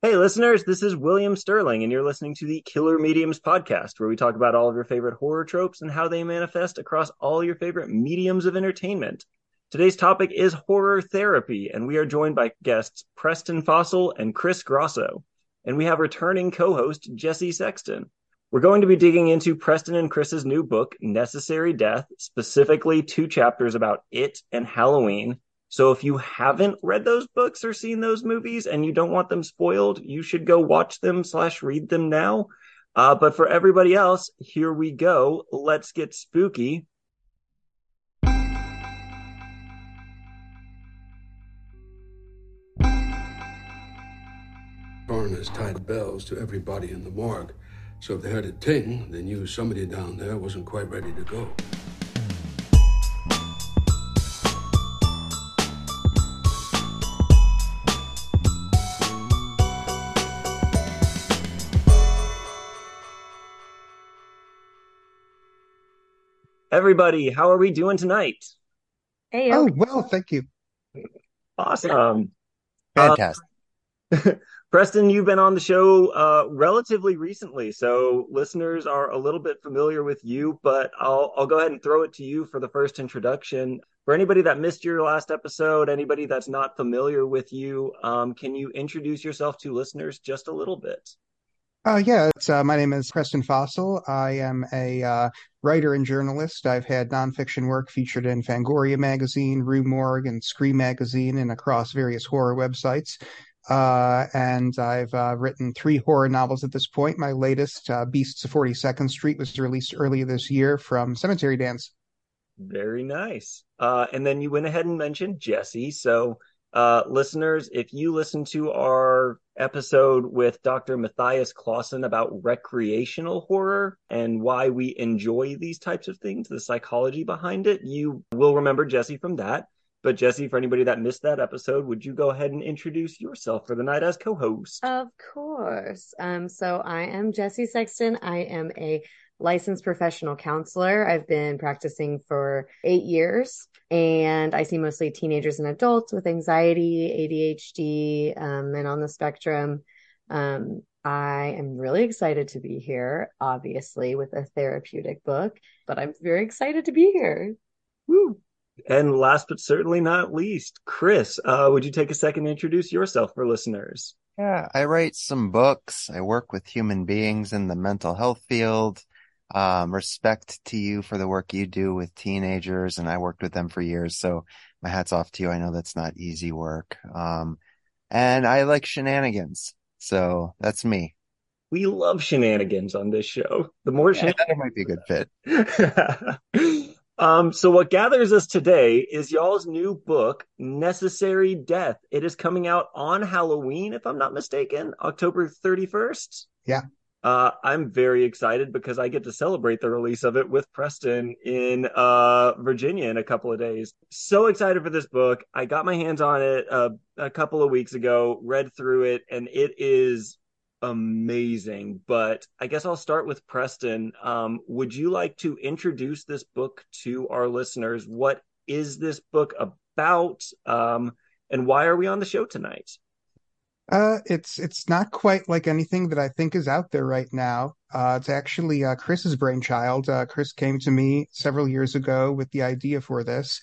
Hey, listeners, this is William Sterling, and you're listening to the Killer Mediums podcast, where we talk about all of your favorite horror tropes and how they manifest across all your favorite mediums of entertainment. Today's topic is horror therapy, and we are joined by guests Preston Fassel and Chris Grosso, and we have returning co-host Jesse Sexton. We're going to be digging into Preston and Chris's new book, Necessary Death, specifically two chapters about it and Halloween. So if you haven't read those books or seen those movies and you don't want them spoiled, you should go watch them / read them now. But for everybody else, here we go. Let's get spooky. Coroners tied bells to everybody in the morgue. So if they heard a ting, they knew somebody down there wasn't quite ready to go. Everybody, how are we doing tonight? Hey, oh, well, thank you. Awesome. Fantastic. Preston, you've been on the show relatively recently, so listeners are a little bit familiar with you, but I'll go ahead and throw it to you for the first introduction. For anybody that missed your last episode, anybody that's not familiar with you, can you introduce yourself to listeners just a little bit? My name is Preston Fassel. I am a writer and journalist. I've had nonfiction work featured in Fangoria Magazine, Rue Morgue, and Scream Magazine, and across various horror websites. And I've written 3 horror novels at this point. My latest, Beasts of 42nd Street, was released earlier this year from Cemetery Dance. Very nice. And then you went ahead and mentioned Jesse, so... listeners, if you listen to our episode with Dr. Matthias Clausen about recreational horror and why we enjoy these types of things, the psychology behind it, you will remember Jesse from that. But Jesse, for anybody that missed that episode, would you go ahead and introduce yourself for the night as co-host? Of course. So I am Jesse Sexton. I am a licensed professional counselor. I've been practicing for 8 years, and I see mostly teenagers and adults with anxiety, ADHD, and on the spectrum. I am really excited to be here, obviously, with a therapeutic book, but I'm very excited to be here. Woo. And last but certainly not least, Chris, would you take a second to introduce yourself for listeners? Yeah, I write some books. I work with human beings in the mental health field. Respect to you for the work you do with teenagers, and I worked with them for years, so my hat's off to you. I know that's not easy work. And I like shenanigans, so that's me. We love shenanigans on this show. The more shenanigans might be a good fit. So what gathers us today is y'all's new book, Necessary Death. It is coming out on Halloween, if I'm not mistaken, October 31st. Yeah. I'm very excited because I get to celebrate the release of it with Preston in Virginia in a couple of days. So excited for this book. I got my hands on it a couple of weeks ago, read through it, and it is amazing. But I guess I'll start with Preston. Would you like to introduce this book to our listeners? What is this book about? And why are we on the show tonight? It's not quite like anything that I think is out there right now. It's actually Chris's brainchild. Chris came to me several years ago with the idea for this.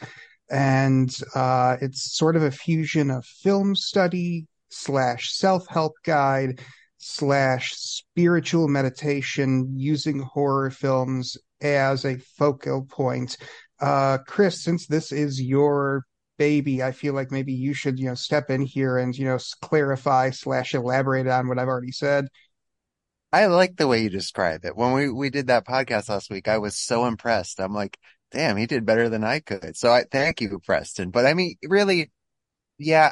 And it's sort of a fusion of film study / self-help guide / spiritual meditation using horror films as a focal point. Chris, since this is your baby, I feel like maybe you should, step in here and, clarify / elaborate on what I've already said. I like the way you describe it. When we did that podcast last week, I was so impressed. I'm like, damn, he did better than I could. So thank you, Preston. But I mean, really, yeah,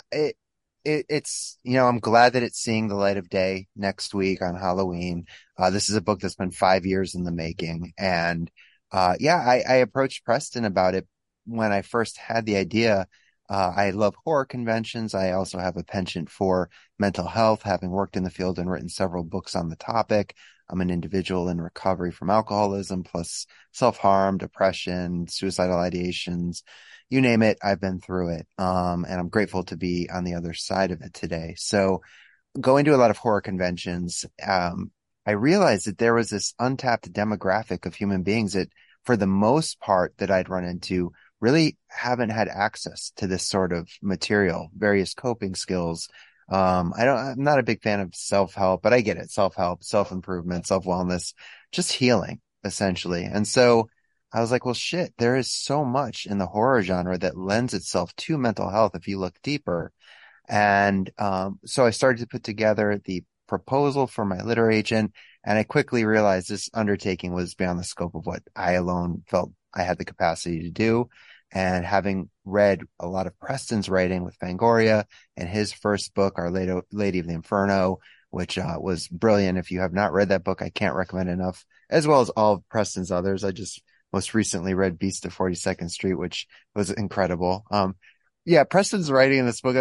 it's, I'm glad that it's seeing the light of day next week on Halloween. This is a book that's been 5 years in the making. And I approached Preston about it. When I first had the idea, I love horror conventions. I also have a penchant for mental health, having worked in the field and written several books on the topic. I'm an individual in recovery from alcoholism, plus self-harm, depression, suicidal ideations, you name it. I've been through it. And I'm grateful to be on the other side of it today. So going to a lot of horror conventions, I realized that there was this untapped demographic of human beings that, for the most part, that I'd run into really haven't had access to this sort of material, various coping skills. I'm not a big fan of self-help, but I get it. Self-help, self-improvement, self-wellness, just healing, essentially. And so I was like, well, shit, there is so much in the horror genre that lends itself to mental health if you look deeper. And so I started to put together the proposal for my literary agent, and I quickly realized this undertaking was beyond the scope of what I alone felt I had the capacity to do. And having read a lot of Preston's writing with Fangoria and his first book, Our Lady of the Inferno, which was brilliant. If you have not read that book, I can't recommend enough, as well as all of Preston's others. I just most recently read Beasts of 42nd Street, which was incredible. Yeah, Preston's writing in this book,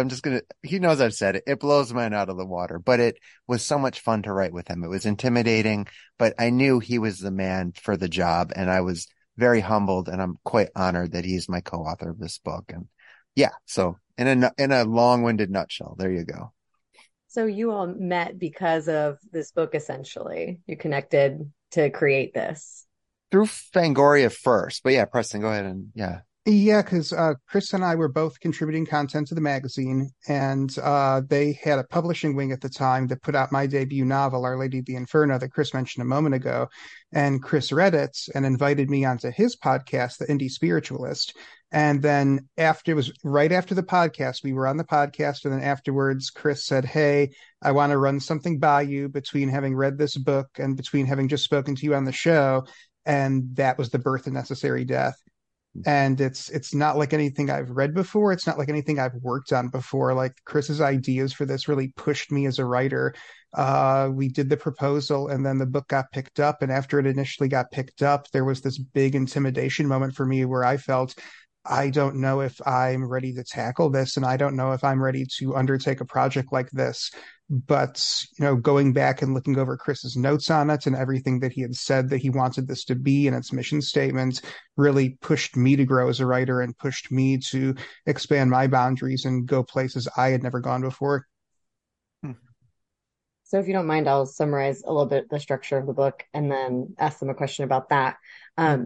he knows I've said it. It blows mine out of the water, but it was so much fun to write with him. It was intimidating, but I knew he was the man for the job, and I was very humbled, and I'm quite honored that he's my co-author of this book. And yeah, so in a long-winded nutshell, there you go. So you all met because of this book, essentially. You connected to create this. Through Fangoria first, but yeah, Preston, go ahead and yeah. Yeah, because Chris and I were both contributing content to the magazine, and they had a publishing wing at the time that put out my debut novel, Our Lady of the Inferno, that Chris mentioned a moment ago. And Chris read it and invited me onto his podcast, The Indie Spiritualist. And then right after the podcast, we were on the podcast. And then afterwards, Chris said, hey, I want to run something by you between having read this book and between having just spoken to you on the show. And that was the birth of Necessary Death. And it's not like anything I've read before. It's not like anything I've worked on before. Like, Chris's ideas for this really pushed me as a writer. We did the proposal, and then the book got picked up. And after it initially got picked up, there was this big intimidation moment for me where I felt, I don't know if I'm ready to tackle this, and I don't know if I'm ready to undertake a project like this. But, you know, going back and looking over Chris's notes on it and everything that he had said that he wanted this to be in its mission statement really pushed me to grow as a writer and pushed me to expand my boundaries and go places I had never gone before. So if you don't mind, I'll summarize a little bit the structure of the book and then ask them a question about that.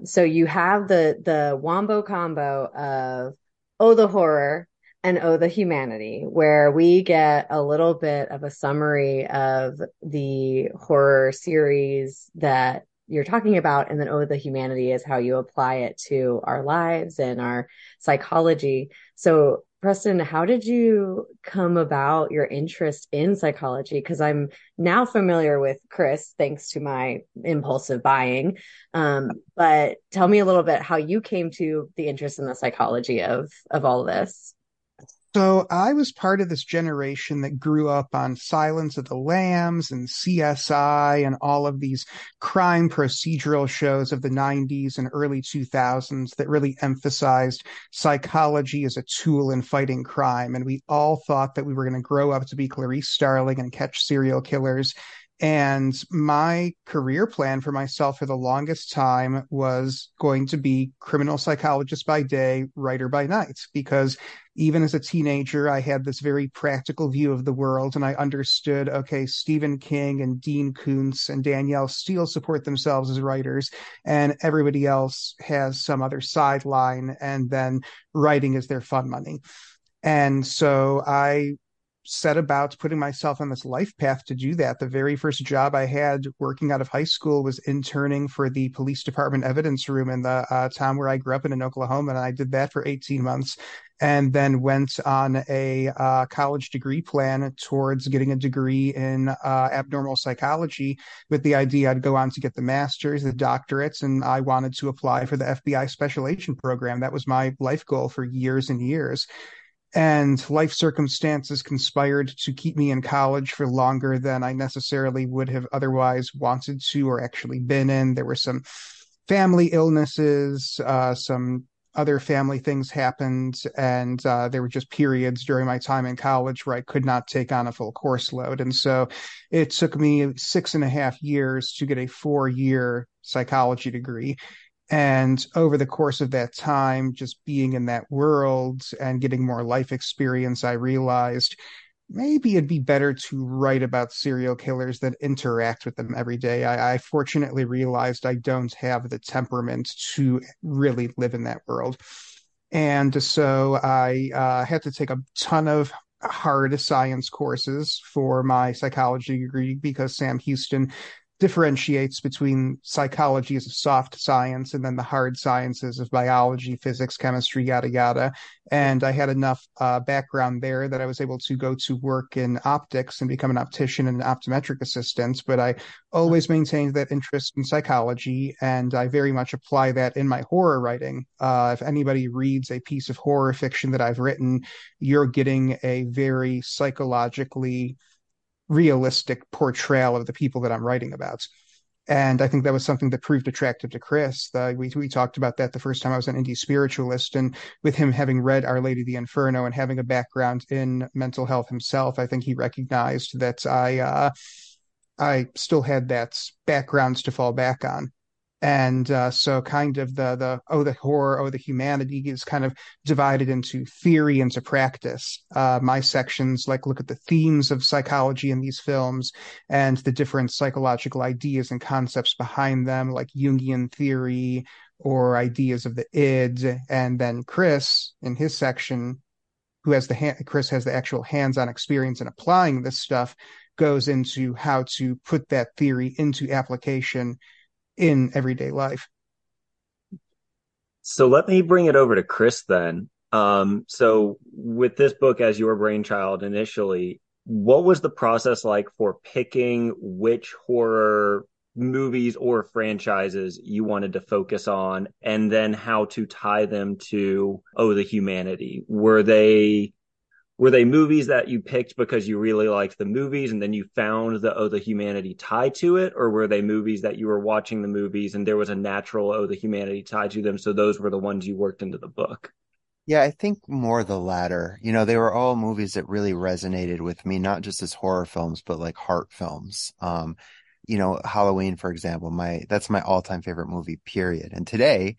So you have the wombo combo of, oh, the horror and oh, the humanity, where we get a little bit of a summary of the horror series that you're talking about. And then, oh, the humanity is how you apply it to our lives and our psychology. So Preston, how did you come about your interest in psychology? Because I'm now familiar with Chris, thanks to my impulsive buying. But tell me a little bit how you came to the interest in the psychology of all of this. So I was part of this generation that grew up on Silence of the Lambs and CSI and all of these crime procedural shows of the 90s and early 2000s that really emphasized psychology as a tool in fighting crime. And we all thought that we were going to grow up to be Clarice Starling and catch serial killers. And my career plan for myself for the longest time was going to be criminal psychologist by day, writer by night, because even as a teenager, I had this very practical view of the world, and I understood, okay, Stephen King and Dean Koontz and Danielle Steel support themselves as writers, and everybody else has some other sideline, and then writing is their fun money. And so I set about putting myself on this life path to do that. The very first job I had working out of high school was interning for the police department evidence room in the town where I grew up in Oklahoma. And I did that for 18 months and then went on a college degree plan towards getting a degree in abnormal psychology with the idea I'd go on to get the master's, the doctorates, and I wanted to apply for the FBI special agent program. That was my life goal for years and years. And life circumstances conspired to keep me in college for longer than I necessarily would have otherwise wanted to or actually been in. There were some family illnesses, some other family things happened, and there were just periods during my time in college where I could not take on a full course load. And so it took me 6.5 years to get a 4-year psychology degree. And over the course of that time, just being in that world and getting more life experience, I realized maybe it'd be better to write about serial killers that interact with them every day. I fortunately realized I don't have the temperament to really live in that world. And so I had to take a ton of hard science courses for my psychology degree, because Sam Houston differentiates between psychology as a soft science and then the hard sciences of biology, physics, chemistry, yada, yada. And I had enough background there that I was able to go to work in optics and become an optician and an optometric assistant. But I always maintained that interest in psychology, and I very much apply that in my horror writing. If anybody reads a piece of horror fiction that I've written, you're getting a very psychologically realistic portrayal of the people that I'm writing about. And I think that was something that proved attractive to Chris. We talked about that the first time I was an Indie Spiritualist, and with him having read Our Lady of the Inferno and having a background in mental health himself, I think he recognized that I still had that background to fall back on. And so kind of the horror, the humanity is kind of divided into theory and to practice. My sections look at the themes of psychology in these films and the different psychological ideas and concepts behind them, like Jungian theory or ideas of the id. And then Chris, in his section, who has Chris has the actual hands-on experience in applying this stuff, goes into how to put that theory into application in everyday life. So let me bring it over to Chris then. So with this book as your brainchild initially, what was the process like for picking which horror movies or franchises you wanted to focus on, and then how to tie them to the humanity? Were they movies that you picked because you really liked the movies and then you found the humanity tie to it? Or were they movies that you were watching the movies and there was a natural, the humanity tie to them, so those were the ones you worked into the book? Yeah, I think more the latter. They were all movies that really resonated with me, not just as horror films, but like heart films. Halloween, for example, that's my all-time favorite movie, period. And today,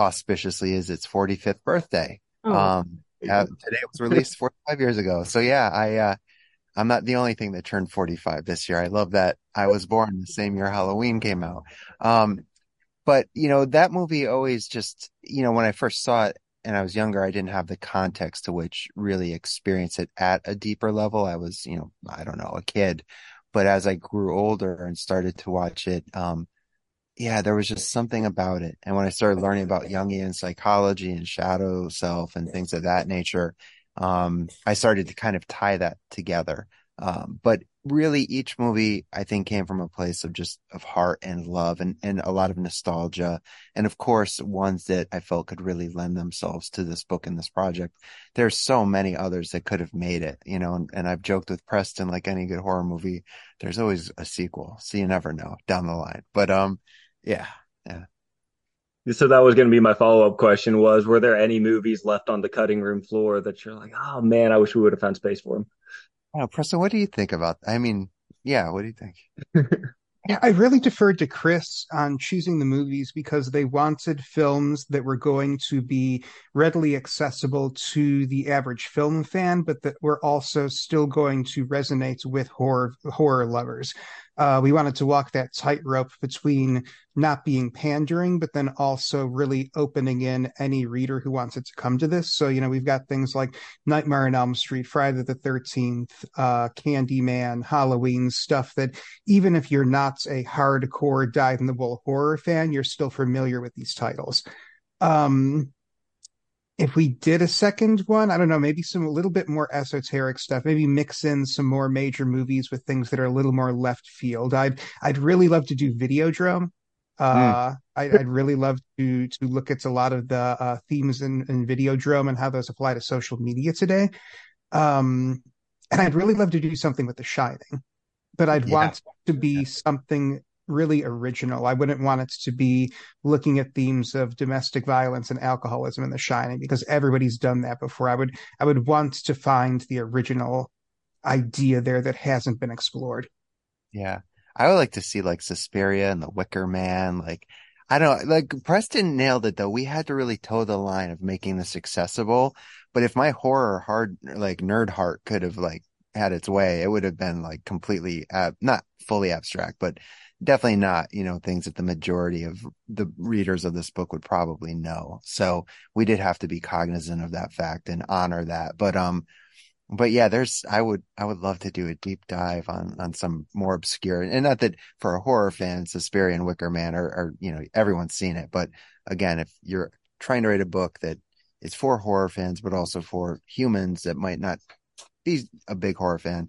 auspiciously, is its 45th birthday. Oh. Today it was released 45 years ago. So yeah, I'm not the only thing that turned 45 this year. I love that I was born the same year Halloween came out. But that movie always just, when I first saw it and I was younger, I didn't have the context to which really experience it at a deeper level. I was, I don't know, a kid. But as I grew older and started to watch it, there was just something about it. And when I started learning about Jungian psychology and shadow self and things of that nature, I started to kind of tie that together. But really each movie, I think, came from a place of heart and love and a lot of nostalgia. And of course, ones that I felt could really lend themselves to this book and this project. There's so many others that could have made it, and I've joked with Preston, like any good horror movie, there's always a sequel. So you never know down the line. But yeah. So that was going to be my follow-up question was, were there any movies left on the cutting room floor that you're like, oh man, I wish we would have found space for them? Oh, Preston, what do you think about that? I mean, yeah, what do you think? Yeah, I really deferred to Chris on choosing the movies because they wanted films that were going to be readily accessible to the average film fan, but that were also still going to resonate with horror lovers. We wanted to walk that tightrope between not being pandering, but then also really opening in any reader who wanted to come to this. So, we've got things like Nightmare on Elm Street, Friday the 13th, Candyman, Halloween, stuff that even if you're not a hardcore dyed-in-the-wool horror fan, you're still familiar with these titles. If we did a second one, I don't know, maybe some a little bit more esoteric stuff, maybe mix in some more major movies with things that are a little more left field. I'd really love to do Videodrome. I'd really love to look at a lot of the themes in Videodrome and how those apply to social media today. And I'd really love to do something with The Shining, but I'd want to be something really original. I wouldn't want it to be looking at themes of domestic violence and alcoholism in The Shining, because everybody's done that before. I would want to find the original idea there that hasn't been explored. Yeah. I would like to see Suspiria and The Wicker Man. I don't Preston nailed it though. We had to really toe the line of making this accessible. But if my horror nerd heart could have had its way, it would have been like completely not fully abstract, but definitely not, you know, things that the majority of the readers of this book would probably know. So we did have to be cognizant of that fact and honor that. But yeah, there's, I would love to do a deep dive on some more obscure, and not that for a horror fan, Suspiria and Wicker Man are, you know, everyone's seen it. But again, if you're trying to write a book that is for horror fans, but also for humans that might not be a big horror fan,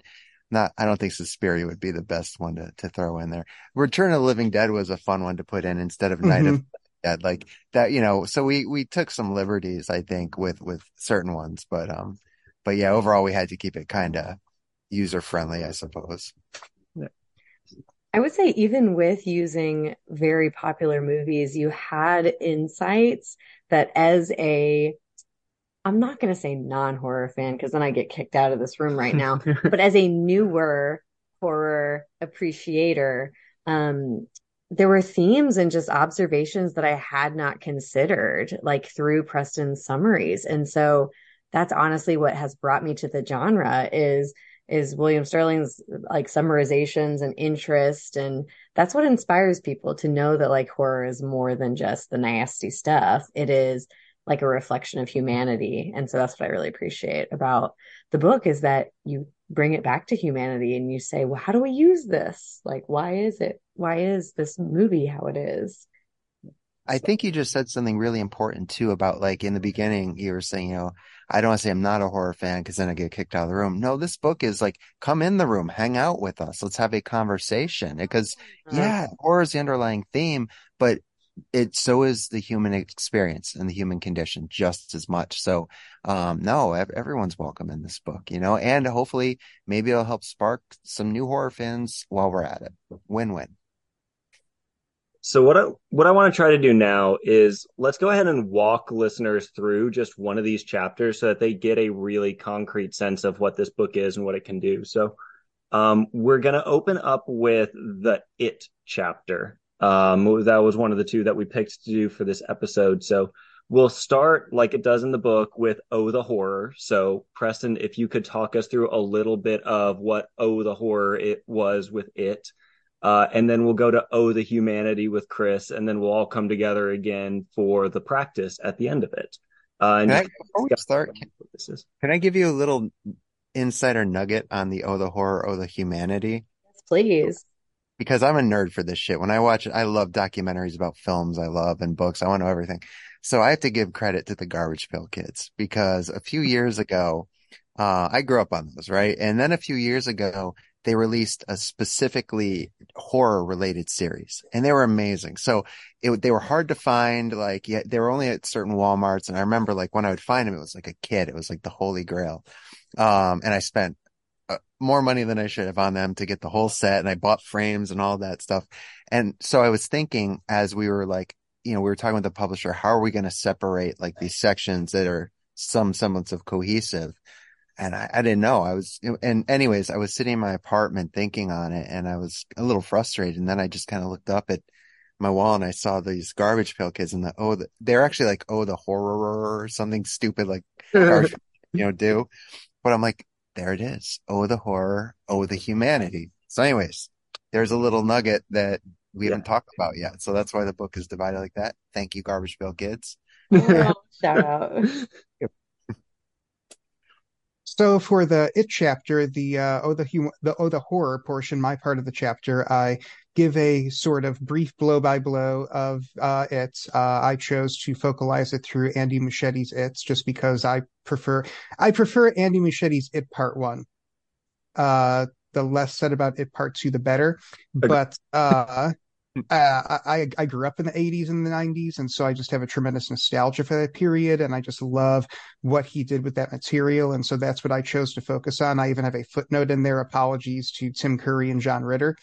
I don't think Suspiria would be the best one to throw in there. Return of the Living Dead was a fun one to put in instead of Night of the Dead, like that, you know. So we took some liberties, I think, with certain ones, but yeah, overall we had to keep it kind of user friendly, I suppose. I would say even with using very popular movies, you had insights that as a, I'm not going to say non-horror fan, because then I get kicked out of this room right now, but as a newer horror appreciator, there were themes and just observations that I had not considered, like through Preston's summaries. And so that's honestly what has brought me to the genre is William Sterling's like summarizations and interest. And that's what inspires people to know that like horror is more than just the nasty stuff. It is like a reflection of humanity. And so that's what I really appreciate about the book, is that you bring it back to humanity and you say, well, how do we use this? Like, why is this movie how it is? I think you just said something really important too, about like in the beginning, you were saying, you know, I don't want to say I'm not a horror fan because then I get kicked out of the room. No, this book is like, come in the room, hang out with us. Let's have a conversation, because yeah, horror is the underlying theme, but it so is the human experience and the human condition just as much. So no, everyone's welcome in this book, you know, and hopefully maybe it'll help spark some new horror fans while we're at it. Win-win. So what I want to try to do now is let's go ahead and walk listeners through just one of these chapters so that they get a really concrete sense of what this book is and what it can do. So we're going to open up with the It chapter. That was one of the two that we picked to do for this episode. So we'll start like it does in the book with Oh, the Horror. So Preston, if you could talk us through a little bit of what Oh, the Horror it was with It, and then we'll go to Oh, the Humanity with Chris, and then we'll all come together again for the practice at the end of it. Can I give you a little insider nugget on the Oh, the Horror, Oh, the Humanity? Yes, please. Because I'm a nerd for this shit. When I watch it, I love documentaries about films I love and books. I want to know everything. So I have to give credit to the Garbage Pail Kids, because a few years ago, I grew up on those, right? And then a few years ago, they released a specifically horror-related series, and they were amazing. So they were hard to find. Like, yeah, they were only at certain Walmarts. And I remember, like, when I would find them, it was like a kid. It was like the Holy Grail. And I spent more money than I should have on them to get the whole set, and I bought frames and all that stuff. And so I was thinking, as we were like, you know, we were talking with the publisher, how are we going to separate like these sections that are some semblance of cohesive? And I didn't know. I was sitting in my apartment thinking on it, and I was a little frustrated. And then I just kind of looked up at my wall and I saw these Garbage Pail Kids, and they're actually like, Oh, the Horror or something stupid like garbage, you know, do. But I'm like, there it is. Oh, the Horror. Oh, the Humanity. So anyways, there's a little nugget that we haven't talked about yet. So that's why the book is divided like that. Thank you, Garbage Pail Kids. Shout out. So for the It chapter, the Horror portion, my part of the chapter, I give a sort of brief blow-by-blow of It. I chose to focalize it through Andy Muschietti's It, just because I prefer Andy Muschietti's It Part 1. The less said about It Part 2, the better. Okay. But I grew up in the 80s and the 90s, and so I just have a tremendous nostalgia for that period, and I just love what he did with that material, and so that's what I chose to focus on. I even have a footnote in there, apologies to Tim Curry and John Ritter.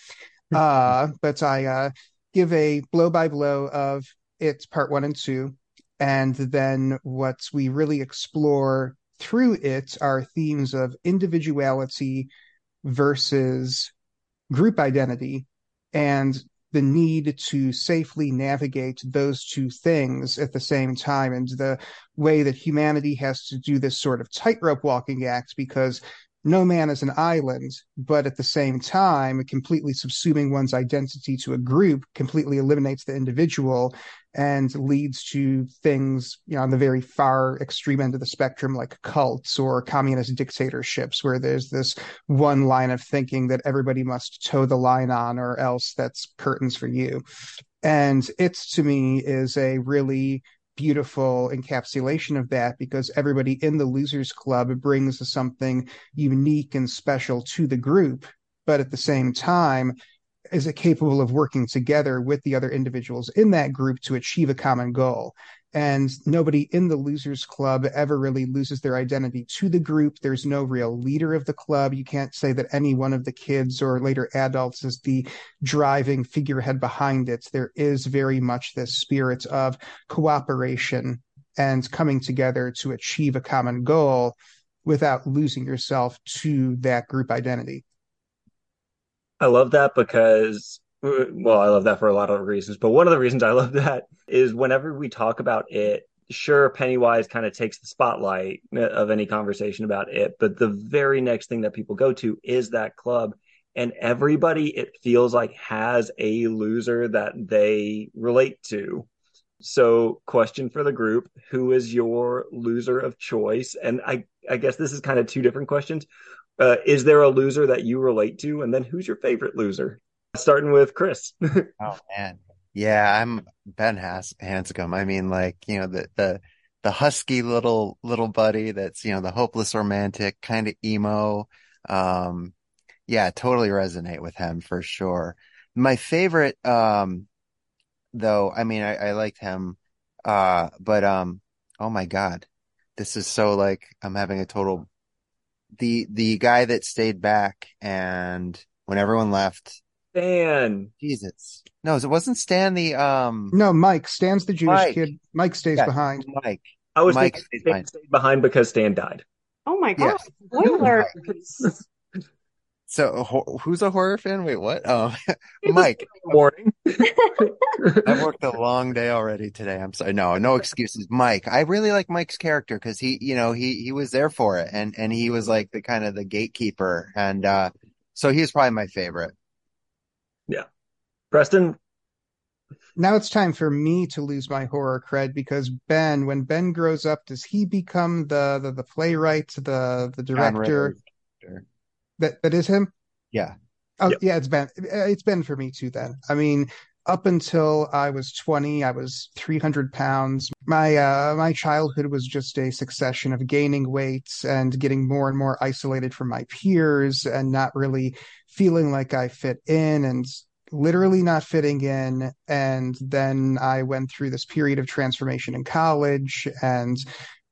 But I give a blow-by-blow of It's Part 1 and 2, and then what we really explore through It are themes of individuality versus group identity, and the need to safely navigate those two things at the same time, and the way that humanity has to do this sort of tightrope walking act, because no man is an island, but at the same time, completely subsuming one's identity to a group completely eliminates the individual and leads to things, you know, on the very far extreme end of the spectrum, like cults or communist dictatorships, where there's this one line of thinking that everybody must toe the line on, or else that's curtains for you. And it, to me, is a really beautiful encapsulation of that, because everybody in the Losers Club brings something unique and special to the group, but at the same time, is it capable of working together with the other individuals in that group to achieve a common goal? And nobody in the Losers Club ever really loses their identity to the group. There's no real leader of the club. You can't say that any one of the kids or later adults is the driving figurehead behind it. There is very much this spirit of cooperation and coming together to achieve a common goal without losing yourself to that group identity. I love that because, well, I love that for a lot of reasons, but one of the reasons I love that is whenever we talk about it, sure, Pennywise kind of takes the spotlight of any conversation about it, but the very next thing that people go to is that club, and everybody, it feels like, has a loser that they relate to. So, question for the group: who is your loser of choice? And I guess this is kind of two different questions. Is there a loser that you relate to? And then who's your favorite loser? Starting with Chris. Oh, man. Yeah, I'm Ben Hanscom. I mean, like, you know, the husky little buddy that's, you know, the hopeless romantic, kind of emo. Yeah, totally resonate with him for sure. My favorite, though, I mean, I liked him, but, oh my God, this is so, like, I'm having a total... The guy that stayed back and when everyone left. Stan. Jesus. No, it wasn't Stan the... No, Mike. Stan's the Jewish kid. Mike stays behind. Mike. I was thinking Stan stayed behind because Stan died. Oh my God. Yes. So who's a horror fan? Wait, what? Oh, Mike. Morning. I've worked a long day already today. I'm sorry. No excuses. Mike. I really like Mike's character because he, you know, he was there for it, and he was like the kind of the gatekeeper, and so he was probably my favorite. Yeah, Preston. Now it's time for me to lose my horror cred, because Ben, when Ben grows up, does he become the playwright, the director? That is him? Yeah. Oh, yep. Yeah, it's Ben. It's Ben for me too, then. I mean, up until I was 20, I was 300 pounds. My childhood was just a succession of gaining weight and getting more and more isolated from my peers and not really feeling like I fit in, and literally not fitting in. And then I went through this period of transformation in college and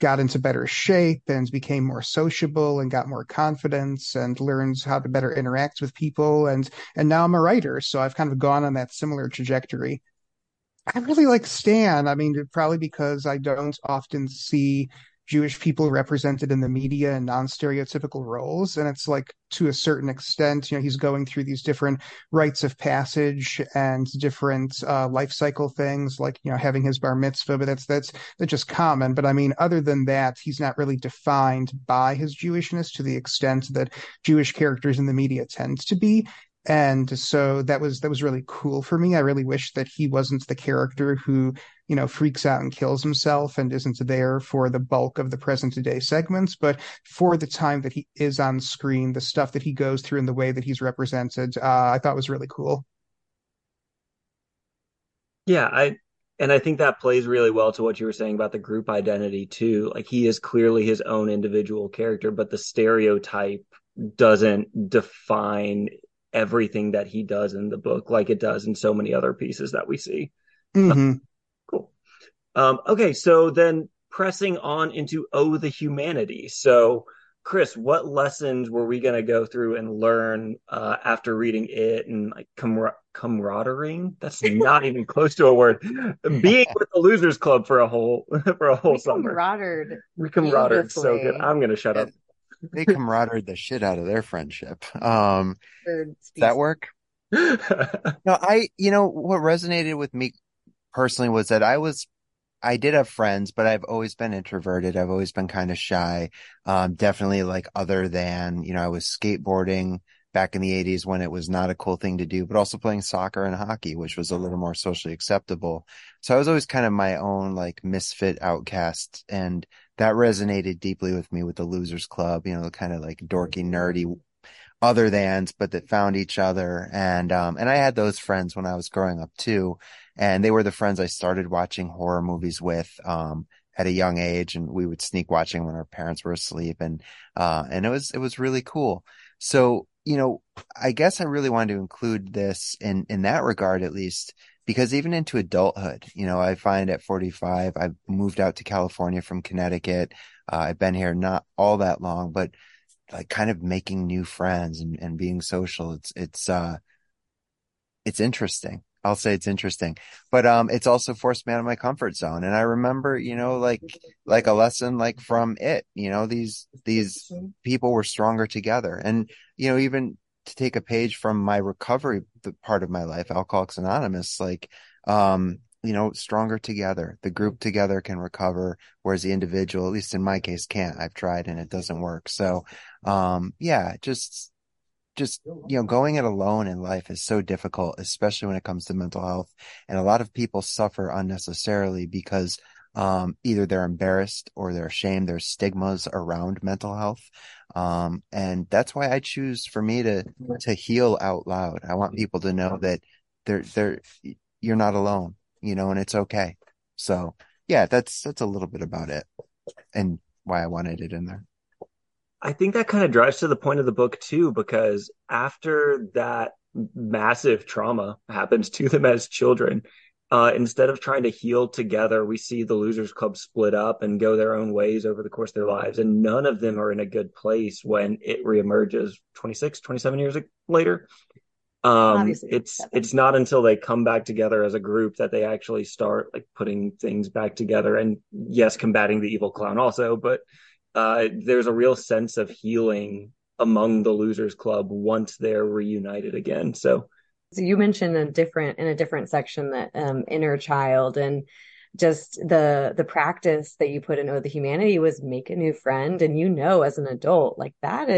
got into better shape and became more sociable and got more confidence and learned how to better interact with people. And now I'm a writer, so I've kind of gone on that similar trajectory. I really like Stan. I mean, probably because I don't often see Jewish people represented in the media in non-stereotypical roles. And it's like, to a certain extent, you know, he's going through these different rites of passage and different life cycle things, like, you know, having his bar mitzvah, but that's just common. But I mean, other than that, he's not really defined by his Jewishness to the extent that Jewish characters in the media tend to be. And so that was really cool for me. I really wish that he wasn't the character who, you know, freaks out and kills himself and isn't there for the bulk of the present today segments. But for the time that he is on screen, the stuff that he goes through and the way that he's represented, I thought was really cool. Yeah, I think that plays really well to what you were saying about the group identity too. Like, he is clearly his own individual character, but the stereotype doesn't define everything that he does in the book like it does in so many other pieces that we see. Mm-hmm. Cool. Okay, so then pressing on into Oh, the Humanity. So, Chris, what lessons were we going to go through and learn after reading it, and like camaraderie? That's not even close to a word. Being with the Losers Club for a whole summer. We camaradered so good. I'm going to shut up. They camaradered the shit out of their friendship. Does that work? No, what resonated with me personally was that I was I did have friends, but I've always been introverted. I've always been kind of shy. Definitely like other than, you know, I was skateboarding back in the 80s when it was not a cool thing to do, but also playing soccer and hockey, which was a little more socially acceptable. So I was always kind of my own like misfit outcast. And that resonated deeply with me with the Losers Club, you know, the kind of like dorky, nerdy other thans, but that found each other. And I had those friends when I was growing up too. And they were the friends I started watching horror movies with, at a young age. And we would sneak watching when our parents were asleep. And it was really cool. So, you know, I guess I really wanted to include this in that regard, at least, because even into adulthood, you know, I find at 45, I've moved out to California from Connecticut. I've been here not all that long, but like kind of making new friends and being social. It's interesting. I'll say it's interesting, but, it's also forced me out of my comfort zone. And I remember, you know, like a lesson, like from it, you know, these people were stronger together. And, you know, even to take a page from my recovery, the part of my life, Alcoholics Anonymous, like, you know, stronger together, the group together can recover, whereas the individual, at least in my case, can't. I've tried and it doesn't work. So, yeah, just, you know, going it alone in life is so difficult, especially when it comes to mental health. And a lot of people suffer unnecessarily because, either they're embarrassed or they're ashamed. There's stigmas around mental health. And that's why I choose for me to heal out loud. I want people to know that you're not alone. You know, and it's okay. So yeah, that's a little bit about it and why I wanted it in there. I think that kind of drives to the point of the book too, because after that massive trauma happens to them as children, instead of trying to heal together, we see the Losers Club split up and go their own ways over the course of their lives. And none of them are in a good place when it reemerges 26, 27 years later. It's not until they come back together as a group that they actually start like putting things back together and yes, combating the evil clown also, but there's a real sense of healing among the Losers Club once they're reunited again. So you mentioned in a different section that inner child and just the practice that you put in Oh the Humanity was make a new friend. And you know, as an adult, like that's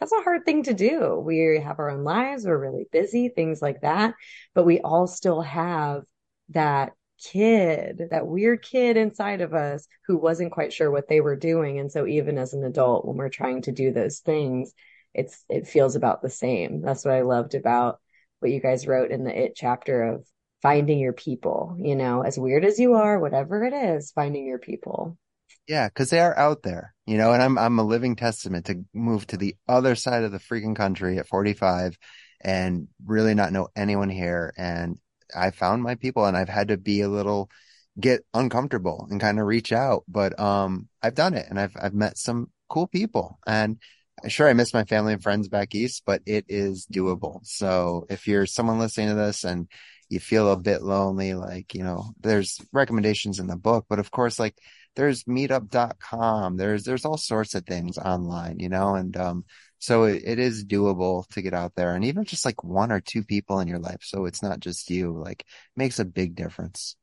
a hard thing to do. We have our own lives. We're really busy, things like that. But we all still have that kid, that weird kid inside of us who wasn't quite sure what they were doing. And so even as an adult, when we're trying to do those things, it feels about the same. That's what I loved about what you guys wrote in the It chapter of finding your people, you know, as weird as you are, whatever it is, finding your people. Yeah, because they are out there, you know, and I'm a living testament to move to the other side of the freaking country at 45 and really not know anyone here. And I found my people and I've had to be a little get uncomfortable and kind of reach out. But I've done it and I've met some cool people. And sure, I miss my family and friends back east, but it is doable. So if you're someone listening to this and you feel a bit lonely, like, you know, there's recommendations in the book, but of course, like there's meetup.com, there's all sorts of things online, you know, and, so it is doable to get out there and even just like one or two people in your life. So it's not just you, like makes a big difference.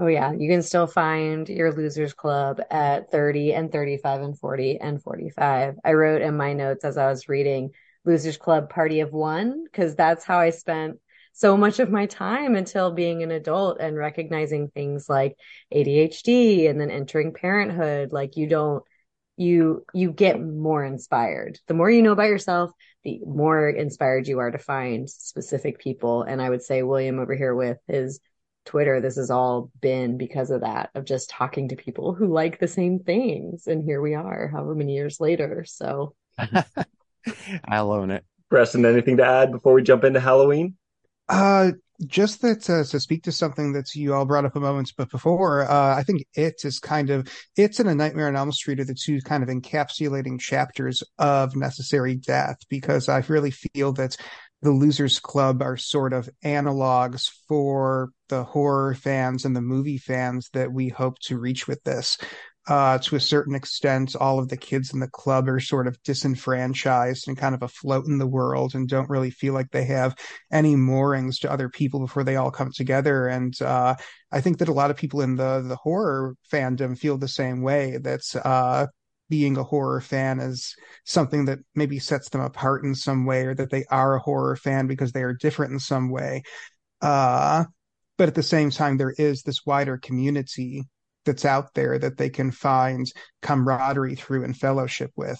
Oh yeah. You can still find your Losers Club at 30 and 35 and 40 and 45. I wrote in my notes as I was reading Losers Club Party of One, because that's how I spent so much of my time until being an adult and recognizing things like ADHD and then entering parenthood. Like you get more inspired. The more you know about yourself, the more inspired you are to find specific people. And I would say William over here with his Twitter, this has all been because of that, of just talking to people who like the same things. And here we are, however many years later. So I love it. Preston, anything to add before we jump into Halloween? Just that to speak to something that you all brought up a moment before, I think it's in A Nightmare on Elm Street are the two kind of encapsulating chapters of Necessary Death, because I really feel that the Losers Club are sort of analogs for the horror fans and the movie fans that we hope to reach with this. To a certain extent, all of the kids in the club are sort of disenfranchised and kind of afloat in the world and don't really feel like they have any moorings to other people before they all come together. And I think that a lot of people in the horror fandom feel the same way, that being a horror fan is something that maybe sets them apart in some way, or that they are a horror fan because they are different in some way. But at the same time, there is this wider community that's out there that they can find camaraderie through and fellowship with.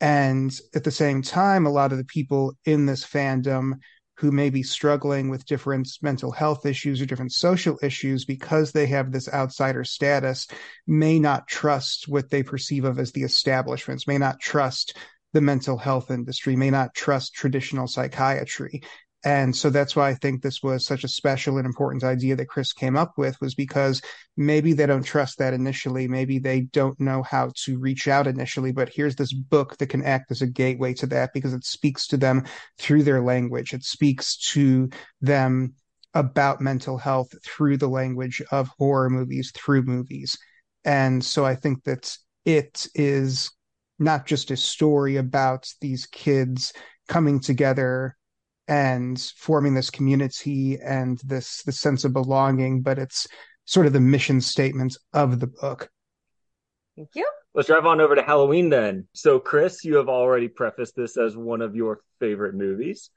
And at the same time, a lot of the people in this fandom who may be struggling with different mental health issues or different social issues because they have this outsider status may not trust what they perceive of as the establishments, may not trust the mental health industry, may not trust traditional psychiatry. And so that's why I think this was such a special and important idea that Chris came up with, was because maybe they don't trust that initially. Maybe they don't know how to reach out initially, but here's this book that can act as a gateway to that because it speaks to them through their language. It speaks to them about mental health through the language of horror movies, through movies. And so I think that it is not just a story about these kids coming together and forming this community and this sense of belonging, but it's sort of the mission statement of the book. Thank you. Let's drive on over to Halloween then. So, Chris, you have already prefaced this as one of your favorite movies.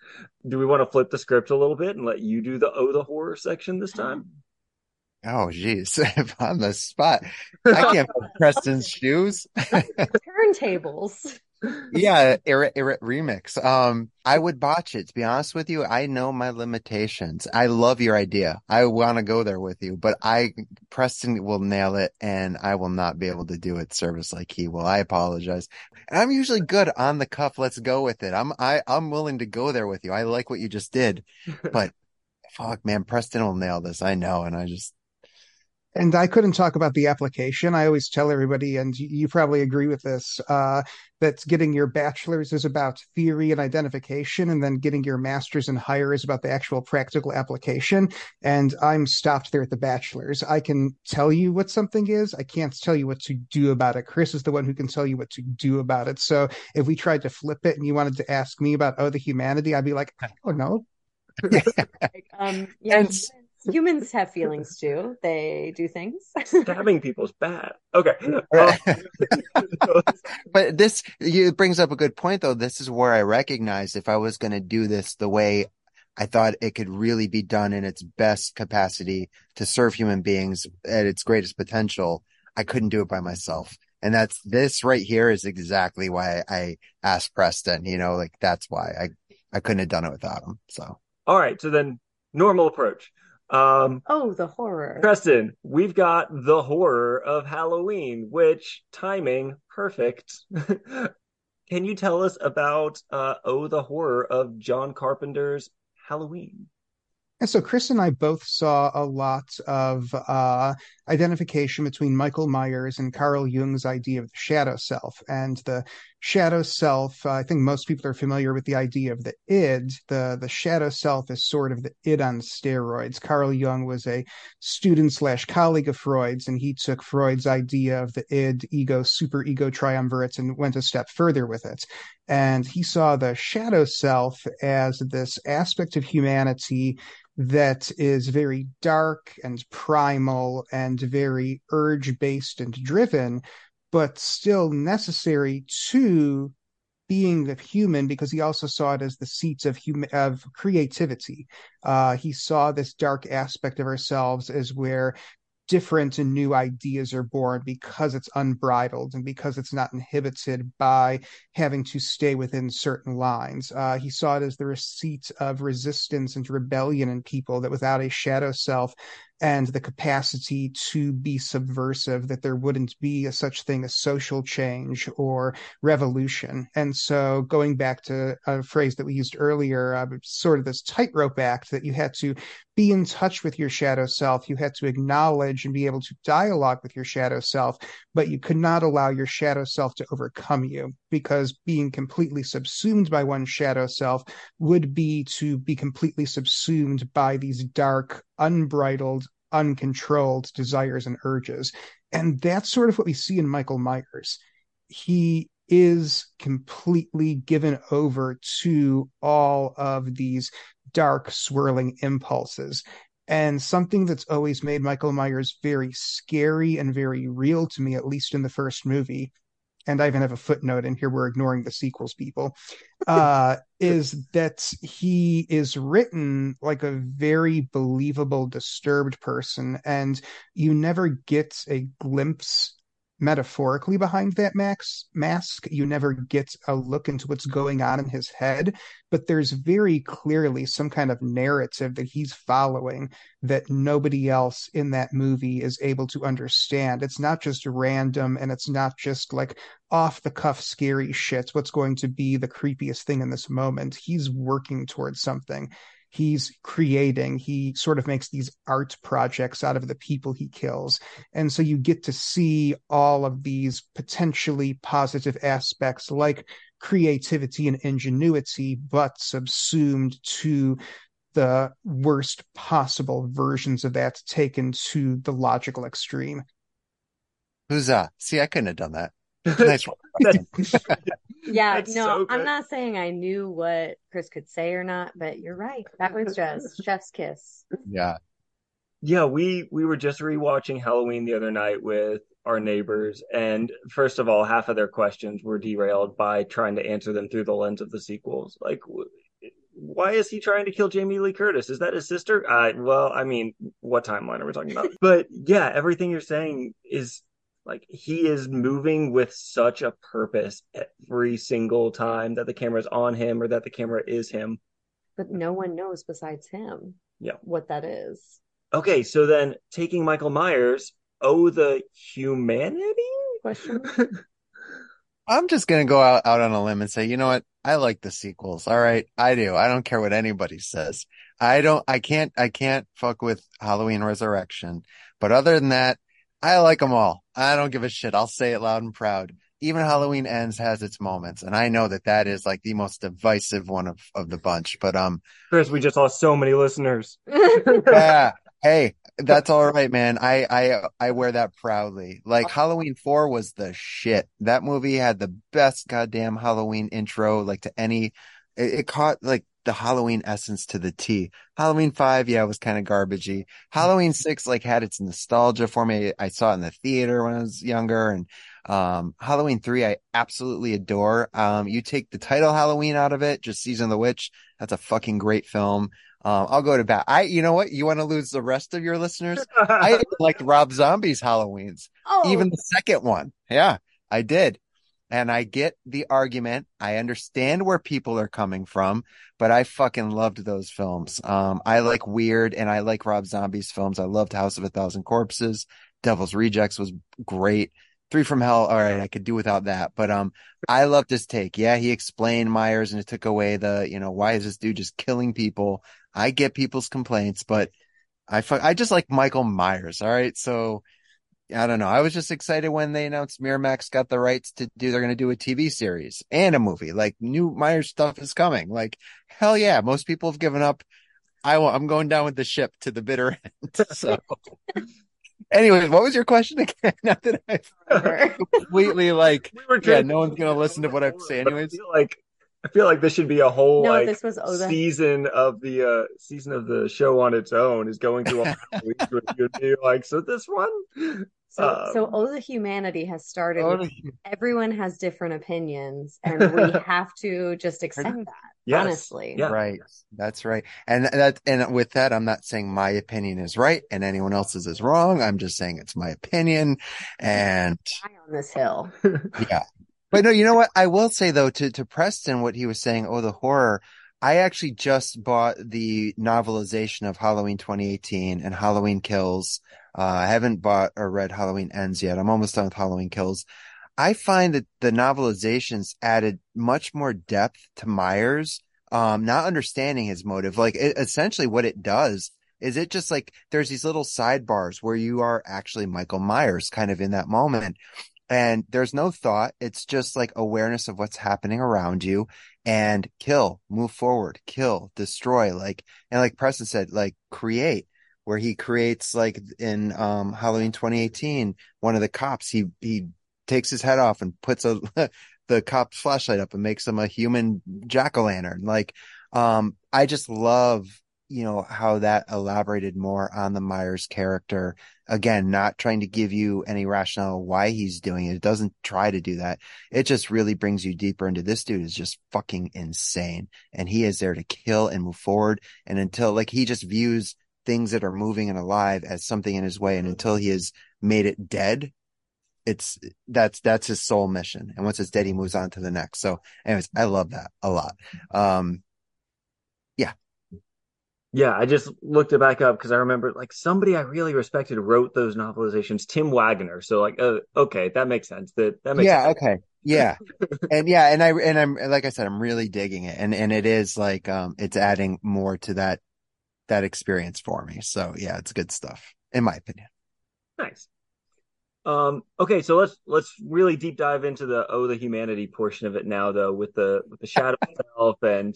Do we want to flip the script a little bit and let you do the Oh, the Horror section this time? Oh, geez. I'm on the spot. I can't put Preston's shoes. Turntables. Yeah, remix. I would botch it, to be honest with you. I know my limitations. I love your idea. I want to go there with you, but Preston will nail it, and I will not be able to do it service like he will. I apologize. And I'm usually good on the cuff. Let's go with it. I'm willing to go there with you. I like what you just did, but fuck, man, Preston will nail this. I know, And I couldn't talk about the application. I always tell everybody, and you probably agree with this, that getting your bachelor's is about theory and identification, and then getting your master's and higher is about the actual practical application. And I'm stopped there at the bachelor's. I can tell you what something is. I can't tell you what to do about it. Chris is the one who can tell you what to do about it. So if we tried to flip it and you wanted to ask me about, oh, the humanity, I'd be like, I don't know. Yeah. Humans have feelings too. They do things. Stabbing people's bad. Okay. But this brings up a good point, though. This is where I recognized if I was going to do this the way I thought it could really be done in its best capacity to serve human beings at its greatest potential, I couldn't do it by myself. And this right here is exactly why I asked Preston. You know, like that's why I couldn't have done it without him. So. All right. So then, normal approach. The horror. Preston, we've got the horror of Halloween, which, timing, perfect. Can you tell us about the horror of John Carpenter's Halloween? And so Chris and I both saw a lot of identification between Michael Myers and Carl Jung's idea of the shadow self. And the shadow self, I think most people are familiar with the idea of the id. The shadow self is sort of the id on steroids. Carl Jung was a student/colleague of Freud's, and he took Freud's idea of the id, ego, superego triumvirate and went a step further with it. And he saw the shadow self as this aspect of humanity that is very dark and primal and very urge-based and driven, but still necessary to being a human, because he also saw it as the seat of creativity. He saw this dark aspect of ourselves as where different and new ideas are born, because it's unbridled and because it's not inhibited by having to stay within certain lines. He saw it as the receipt of resistance and rebellion in people, that without a shadow self and the capacity to be subversive, that there wouldn't be such thing as social change or revolution. And so going back to a phrase that we used earlier, sort of this tightrope act, that you had to be in touch with your shadow self, you had to acknowledge and be able to dialogue with your shadow self, but you could not allow your shadow self to overcome you, because being completely subsumed by one shadow self would be to be completely subsumed by these dark, unbridled, uncontrolled desires and urges. And that's sort of what we see in Michael Myers. He is completely given over to all of these dark, swirling impulses. And something that's always made Michael Myers very scary and very real to me, at least in the first movie, and I even have a footnote in here, we're ignoring the sequels, people, is that he is written like a very believable, disturbed person, and you never get a glimpse metaphorically behind that mask. You never get a look into what's going on in his head, but there's very clearly some kind of narrative that he's following that nobody else in that movie is able to understand. It's not just random, and it's not just like off-the-cuff scary shit. What's going to be the creepiest thing in this moment? He's working towards something. He's creating. He sort of makes these art projects out of the people he kills. And so you get to see all of these potentially positive aspects like creativity and ingenuity, but subsumed to the worst possible versions of that taken to the logical extreme. Huzzah. See, I couldn't have done that. Nice one. Yeah, that's no, so I'm not saying I knew what Chris could say or not, but you're right. That was just chef's kiss. Yeah. Yeah, we were just rewatching Halloween the other night with our neighbors. And first of all, half of their questions were derailed by trying to answer them through the lens of the sequels. Like, why is he trying to kill Jamie Lee Curtis? Is that his sister? Well, I mean, what timeline are we talking about? But yeah, everything you're saying is... like, he is moving with such a purpose every single time that the camera's on him or that the camera is him. But no one knows besides him what that is. Okay, so then taking Michael Myers, the humanity? Question. I'm just going to go out on a limb and say, you know what? I like the sequels. All right, I do. I don't care what anybody says. I can't fuck with Halloween Resurrection. But other than that, I like them all. I don't give a shit. I'll say it loud and proud. Even Halloween Ends has its moments. And I know that is like the most divisive one of the bunch. But, Chris, we just lost so many listeners. Yeah. Hey, that's all right, man. I wear that proudly. Like, Halloween 4 was the shit. That movie had the best goddamn Halloween intro, like to any, it caught like the Halloween essence to the T. Halloween 5, yeah, it was kind of garbagey. Halloween 6, like, had its nostalgia for me. I saw it in the theater when I was younger. And Halloween 3, I absolutely adore. You take the title Halloween out of it, just Season of the Witch. That's a fucking great film. I'll go to bat. You know what? You want to lose the rest of your listeners? I even liked Rob Zombie's Halloweens. Oh. Even the second one. Yeah, I did. And I get the argument. I understand where people are coming from, but I fucking loved those films. I like weird, and I like Rob Zombie's films. I loved House of a Thousand Corpses. Devil's Rejects was great. Three from Hell. All right, I could do without that. But I loved his take. Yeah, he explained Myers, and it took away the, why is this dude just killing people? I get people's complaints, but I just like Michael Myers. All right, so... I don't know. I was just excited when they announced Miramax got the rights to they're going to do a TV series and a movie. Like, new Myers stuff is coming. Like, hell yeah. Most people have given up. I'm going down with the ship to the bitter end. So anyways, what was your question again? Not that I completely like, no one's going to listen to what I have to say anyways. I feel like this should be a whole season of the show on its own, is going through all the weeks with you and be like, so this one. So the humanity has started. Everyone has different opinions, and we have to just accept that. Yes. Honestly. Yeah. Right. That's right. And with that, I'm not saying my opinion is right and anyone else's is wrong. I'm just saying it's my opinion. And die on this hill. Yeah. But no, you know what? I will say, though, to Preston, what he was saying, the horror, I actually just bought the novelization of Halloween 2018 and Halloween Kills. I haven't bought or read Halloween Ends yet. I'm almost done with Halloween Kills. I find that the novelizations added much more depth to Myers, not understanding his motive. Like, essentially what it does is it just, like, there's these little sidebars where you are actually Michael Myers kind of in that moment. And there's no thought. It's just like awareness of what's happening around you, and kill, move forward, kill, destroy. Like, and like Preston said, like, create. where he creates, like in Halloween 2018, one of the cops, he takes his head off and puts a the cop's flashlight up and makes him a human jack-o'-lantern. Like, I just love, you know, how that elaborated more on the Myers character. Again, not trying to give you any rationale why he's doing it. It doesn't try to do that. It just really brings you deeper into this dude is just fucking insane. And he is there to kill and move forward. And until, like, he just views things that are moving and alive as something in his way. And until he has made it dead, that's his sole mission. And once it's dead, he moves on to the next. So anyways, I love that a lot. Yeah, I just looked it back up because I remember, like, somebody I really respected wrote those novelizations, Tim Wagner. So, like, okay, that makes sense. That makes sense. Okay, yeah, and yeah, and I'm like I said, I'm really digging it, and it is like it's adding more to that experience for me. So yeah, it's good stuff in my opinion. Nice. Okay, so let's really deep dive into the humanity portion of it now, though, with the shadow self and.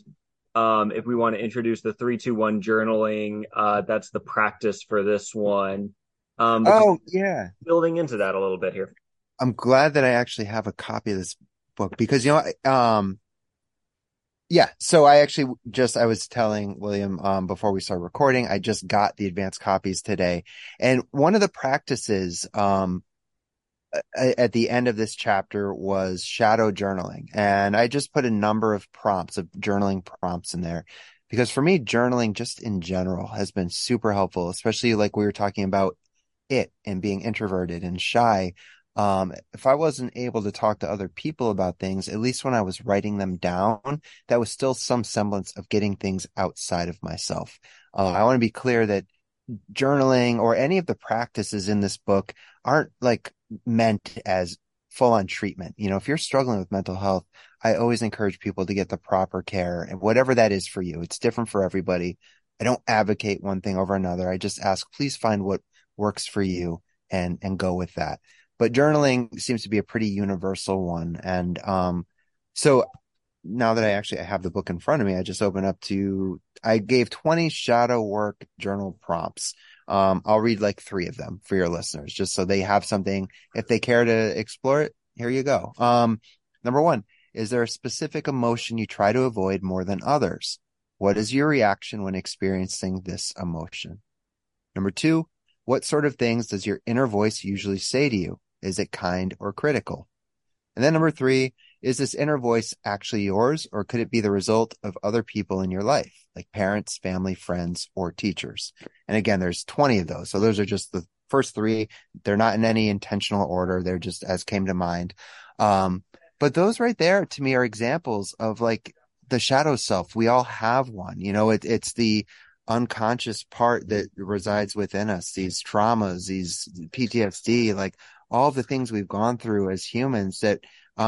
If we want to introduce the 3-2-1 journaling, that's the practice for this one. Yeah. Building into that a little bit here. I'm glad that I actually have a copy of this book because, you know, so I actually I was telling William before we started recording, I just got the advanced copies today. And one of the practices at the end of this chapter was shadow journaling, and I just put a number of journaling prompts in there because for me journaling just in general has been super helpful, especially like we were talking about it and being introverted and shy. If I wasn't able to talk to other people about things, at least when I was writing them down, that was still some semblance of getting things outside of myself. I want to be clear that journaling or any of the practices in this book aren't like meant as full-on treatment. You know, if you're struggling with mental health, I always encourage people to get the proper care, and whatever that is for you, it's different for everybody. I don't advocate one thing over another. I just ask, please find what works for you and go with that. But journaling seems to be a pretty universal one. And so now that I have the book in front of me, I just open up to, I gave 20 shadow work journal prompts. I'll read like 3 of them for your listeners, just so they have something. If they care to explore it, here you go. Number 1, is there a specific emotion you try to avoid more than others? What is your reaction when experiencing this emotion? Number 2, what sort of things does your inner voice usually say to you? Is it kind or critical? And then number 3, is this inner voice actually yours, or could it be the result of other people in your life, like parents, family, friends, or teachers? And again, there's 20 of those. So those are just the first 3. They're not in any intentional order. They're just as came to mind. But those right there to me are examples of like the shadow self. We all have one. You know, it's the unconscious part that resides within us, these traumas, these PTSD, like all the things we've gone through as humans that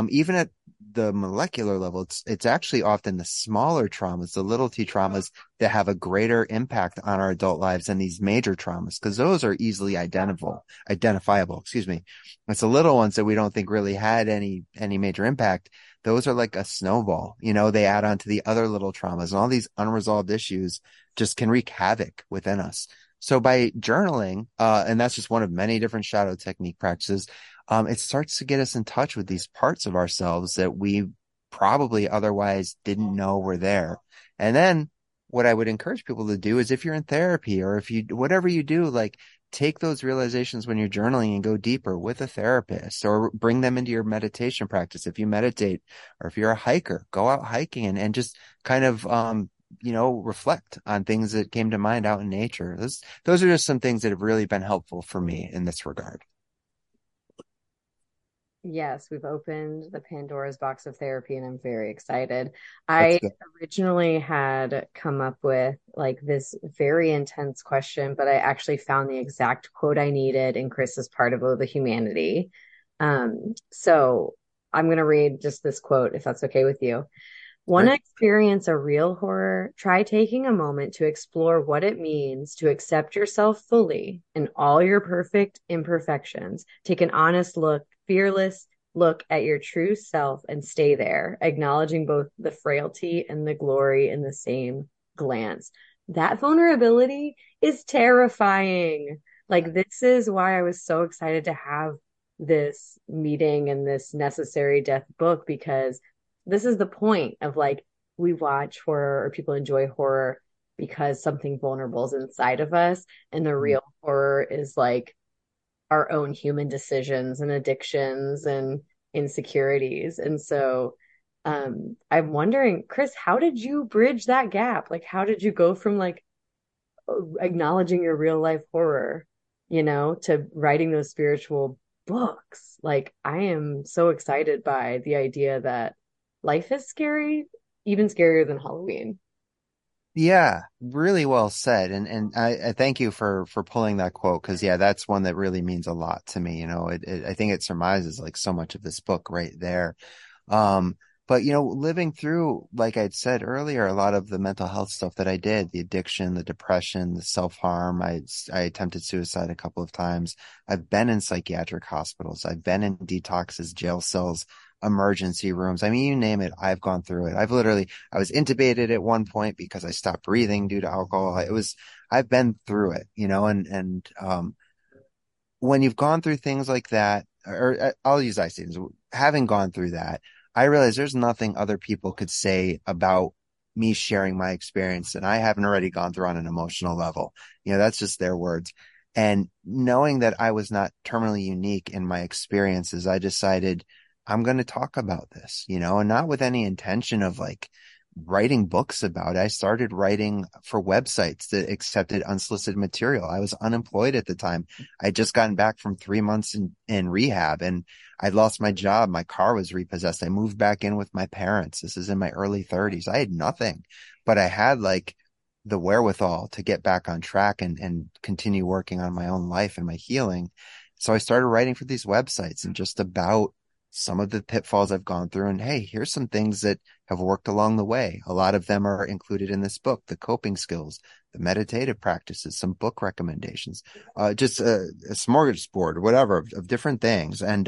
even at the molecular level, it's actually often the smaller traumas, the little t traumas, that have a greater impact on our adult lives than these major traumas, because those are easily identifiable. It's the little ones that we don't think really had any major impact. Those are like a snowball, you know, they add on to the other little traumas, and all these unresolved issues just can wreak havoc within us. So by journaling, and that's just one of many different shadow technique practices, it starts to get us in touch with these parts of ourselves that we probably otherwise didn't know were there. And then what I would encourage people to do is, if you're in therapy or if you, whatever you do, like take those realizations when you're journaling and go deeper with a therapist, or bring them into your meditation practice. If you meditate, or if you're a hiker, go out hiking and just kind of, you know, reflect on things that came to mind out in nature. Those are just some things that have really been helpful for me in this regard. Yes, we've opened the Pandora's box of therapy, and I'm very excited. I originally had come up with like this very intense question, but I actually found the exact quote I needed in Chris's part of the humanity. So I'm going to read just this quote, if that's okay with you. Want to experience a real horror? Try taking a moment to explore what it means to accept yourself fully in all your perfect imperfections. Take an honest look, fearless look at your true self, and stay there, acknowledging both the frailty and the glory in the same glance. that vulnerability is terrifying. Like, this is why I was so excited to have this meeting and this Necessary Death book, because this is the point of, like, we watch horror, or people enjoy horror because something vulnerable is inside of us. And the real horror is, like, our own human decisions and addictions and insecurities. And so I'm wondering, Chris, how did you bridge that gap? Like, how did you go from, like, acknowledging your real life horror, you know, to writing those spiritual books? Like, I am so excited by the idea that life is scary, even scarier than Halloween. Yeah, really well said. And I thank you for pulling that quote, because, yeah, that's one that really means a lot to me. You know, I think it surmises, like, so much of this book right there. But, you know, living through, like I'd said earlier, a lot of the mental health stuff that I did, the addiction, the depression, the self-harm, I attempted suicide a couple of times. I've been in psychiatric hospitals. I've been in detoxes, jail cells, emergency rooms. I mean, you name it, I've gone through it. I've literally, I was intubated at one point because I stopped breathing due to alcohol. I've been through it, you know, and when you've gone through things like that, or I'll use things, having gone through that, I realized there's nothing other people could say about me sharing my experience and I haven't already gone through on an emotional level. You know, that's just their words. And knowing that I was not terminally unique in my experiences, I decided I'm going to talk about this, you know, and not with any intention of, like, writing books about it. I started writing for websites that accepted unsolicited material. I was unemployed at the time. I'd just gotten back from 3 months in rehab, and I'd lost my job. My car was repossessed. I moved back in with my parents. This is in my early 30s. I had nothing, but I had, like, the wherewithal to get back on track and continue working on my own life and my healing. So I started writing for these websites and just about some of the pitfalls I've gone through, and, hey, here's some things that have worked along the way. A lot of them are included in this book: the coping skills, the meditative practices, some book recommendations, just a smorgasbord, whatever, of different things. And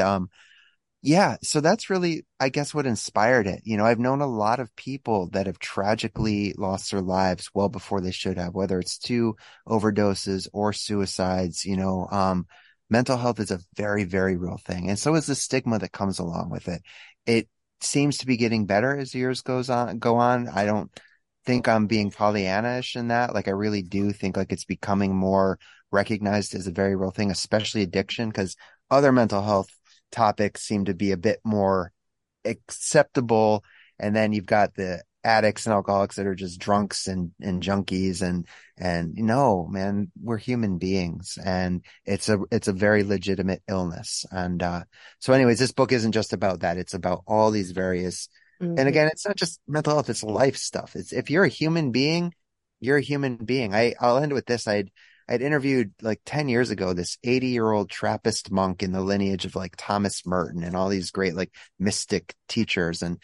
yeah, so that's really, I guess, what inspired it. You know, I've known a lot of people that have tragically lost their lives well before they should have, whether it's two overdoses or suicides. You know, mental health is a very, very real thing. And so is the stigma that comes along with it. It seems to be getting better as years go on. I don't think I'm being Pollyanna-ish in that. Like, I really do think, like, it's becoming more recognized as a very real thing, especially addiction, because other mental health topics seem to be a bit more acceptable. And then you've got the addicts and alcoholics that are just drunks and junkies and no, man, we're human beings, and it's a very legitimate illness. And so anyways, this book isn't just about that. It's about all these various, and again, it's not just mental health, it's life stuff. It's, if you're a human being, you're a human being. I'll end with this. I'd interviewed, like, 10 years ago, this 80-year-old Trappist monk in the lineage of, like, Thomas Merton and all these great, like, mystic teachers. And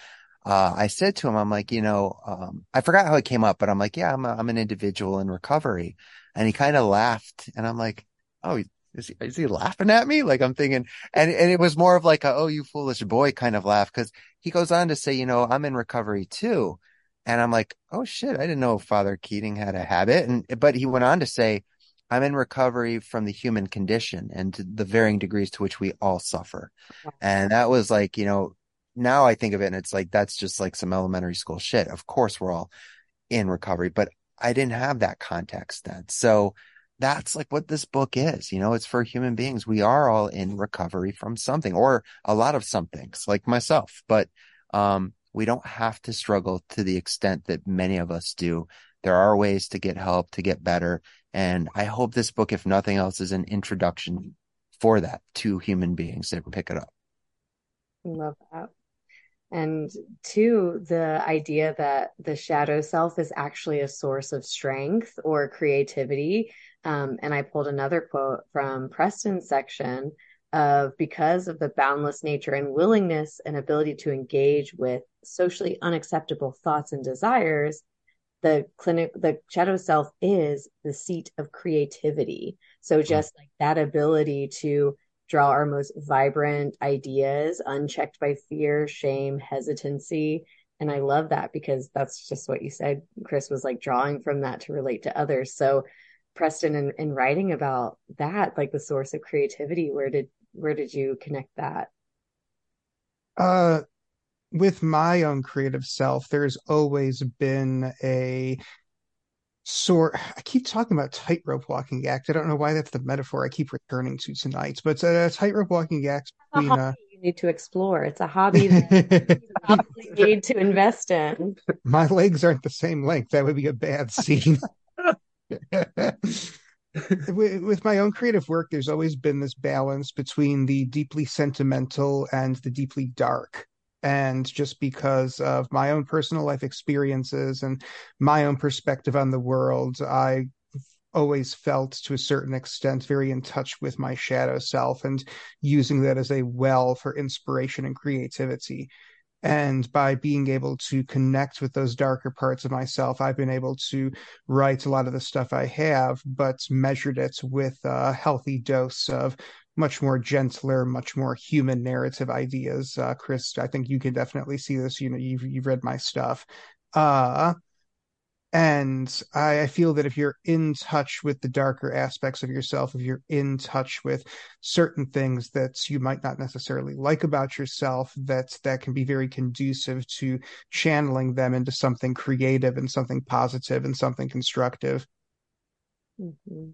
I said to him, I'm like, you know, I forgot how it came up, but I'm like, yeah, I'm an individual in recovery. And he kind of laughed, and I'm like, oh, is he laughing at me? Like, I'm thinking, and it was more of like a, oh, you foolish boy kind of laugh. 'Cause he goes on to say, you know, I'm in recovery too. And I'm like, oh shit, I didn't know Father Keating had a habit. But he went on to say, I'm in recovery from the human condition and to the varying degrees to which we all suffer. And that was like, you know, now I think of it and it's like, that's just like some elementary school shit. Of course, we're all in recovery, but I didn't have that context then. So that's like what this book is, you know, it's for human beings. We are all in recovery from something, or a lot of somethings, like myself, but we don't have to struggle to the extent that many of us do. There are ways to get help, to get better. And I hope this book, if nothing else, is an introduction for that to human beings that pick it up. Love that. And two, the idea that the shadow self is actually a source of strength or creativity. And I pulled another quote from Preston's section of, because of the boundless nature and willingness and ability to engage with socially unacceptable thoughts and desires, the shadow self is the seat of creativity. So just like that ability to draw our most vibrant ideas, unchecked by fear, shame, hesitancy, And I love that because that's just what you said. Chris was like drawing from that to relate to others. So Preston, in writing about that, like the source of creativity, where did you connect that? With my own creative self, there's always been a sort, I keep talking about tightrope walking act. I don't know why that's the metaphor I keep returning to tonight, but a tightrope walking act between you need to explore. It's a hobby that you probably need to invest in. My legs aren't the same length. That would be a bad scene. With my own creative work, there's always been this balance between the deeply sentimental and the deeply dark. And just because of my own personal life experiences and my own perspective on the world, I always felt to a certain extent very in touch with my shadow self and using that as a well for inspiration and creativity. And by being able to connect with those darker parts of myself, I've been able to write a lot of the stuff I have, but measured it with a healthy dose of much more gentler, much more human narrative ideas. Chris, I think you can definitely see this. You know, you've read my stuff. And I feel that if you're in touch with the darker aspects of yourself, if you're in touch with certain things that you might not necessarily like about yourself, that can be very conducive to channeling them into something creative and something positive and something constructive. Mm-hmm.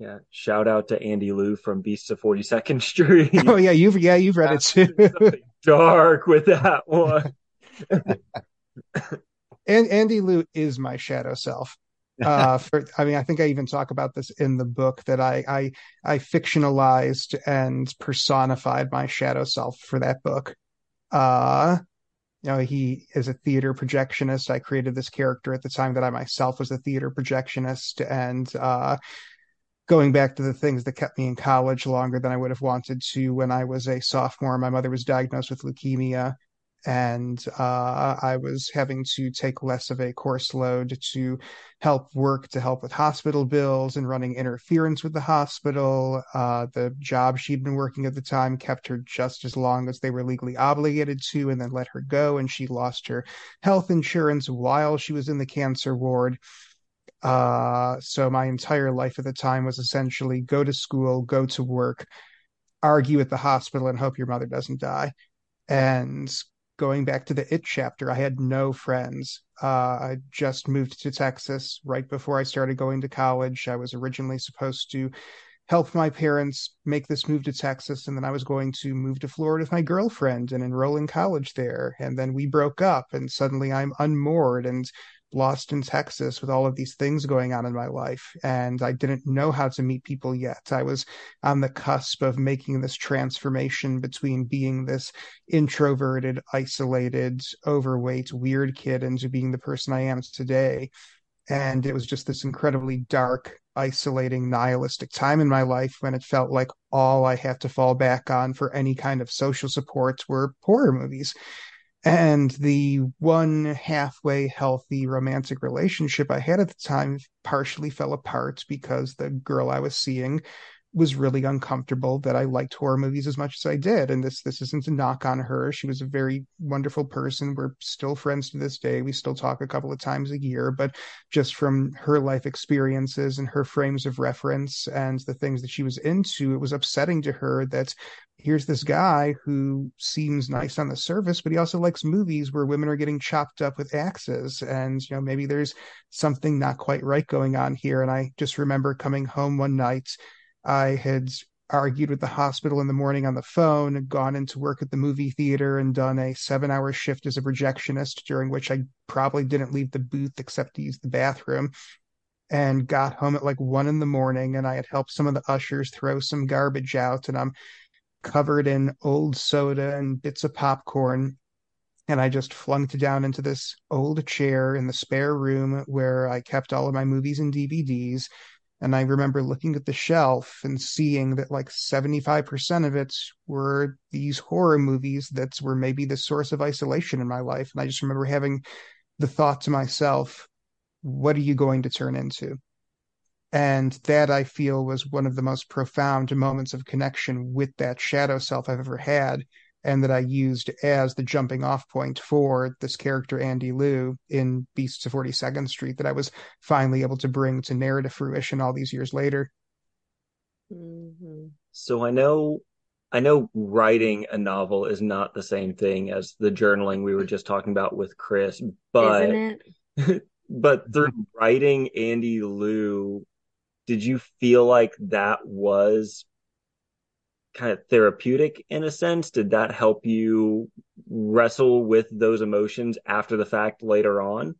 Yeah. Shout out to Andy Liu from Beasts of 42nd Street. Oh yeah, you've read it too. Dark with that one. And Andy Liu is my shadow self. I think I even talk about this in the book that I fictionalized and personified my shadow self for that book. He is a theater projectionist. I created this character at the time that I myself was a theater projectionist, and going back to the things that kept me in college longer than I would have wanted to when I was a sophomore, my mother was diagnosed with leukemia. And I was having to take less of a course load to help with hospital bills and running interference with the hospital. The job she'd been working at the time kept her just as long as they were legally obligated to, and then let her go. And she lost her health insurance while she was in the cancer ward. So my entire life at the time was essentially go to school, go to work, argue at the hospital, and hope your mother doesn't die. And going back to the It chapter, I had no friends. I just moved to Texas right before I started going to college. I was originally supposed to help my parents make this move to Texas, and then I was going to move to Florida with my girlfriend and enroll in college there. And then we broke up, and suddenly I'm unmoored and lost in Texas with all of these things going on in my life. And I didn't know how to meet people yet. I was on the cusp of making this transformation between being this introverted, isolated, overweight, weird kid into being the person I am today. And it was just this incredibly dark, isolating, nihilistic time in my life when it felt like all I had to fall back on for any kind of social support were horror movies. And the one halfway healthy romantic relationship I had at the time partially fell apart because the girl I was seeing was really uncomfortable that I liked horror movies as much as I did. And this isn't a knock on her. She was a very wonderful person. We're still friends to this day. We still talk a couple of times a year, but just from her life experiences and her frames of reference and the things that she was into, it was upsetting to her that here's this guy who seems nice on the surface, but he also likes movies where women are getting chopped up with axes. And, maybe there's something not quite right going on here. And I just remember coming home one night, I had argued with the hospital in the morning on the phone and gone into work at the movie theater and done a 7-hour shift as a projectionist, during which I probably didn't leave the booth except to use the bathroom, and got home at like 1 a.m. and I had helped some of the ushers throw some garbage out, and I'm covered in old soda and bits of popcorn. And I just flunked down into this old chair in the spare room where I kept all of my movies and DVDs. And I remember looking at the shelf and seeing that like 75% of it were these horror movies that were maybe the source of isolation in my life. And I just remember having the thought to myself, what are you going to turn into? And that, I feel, was one of the most profound moments of connection with that shadow self I've ever had, and that I used as the jumping off point for this character, Andy Liu, in Beasts of 42nd Street, that I was finally able to bring to narrative fruition all these years later. Mm-hmm. So I know writing a novel is not the same thing as the journaling we were just talking about with Chris, but isn't it? But through writing Andy Liu, did you feel like that was kind of therapeutic in a sense? Did that help you wrestle with those emotions after the fact later on?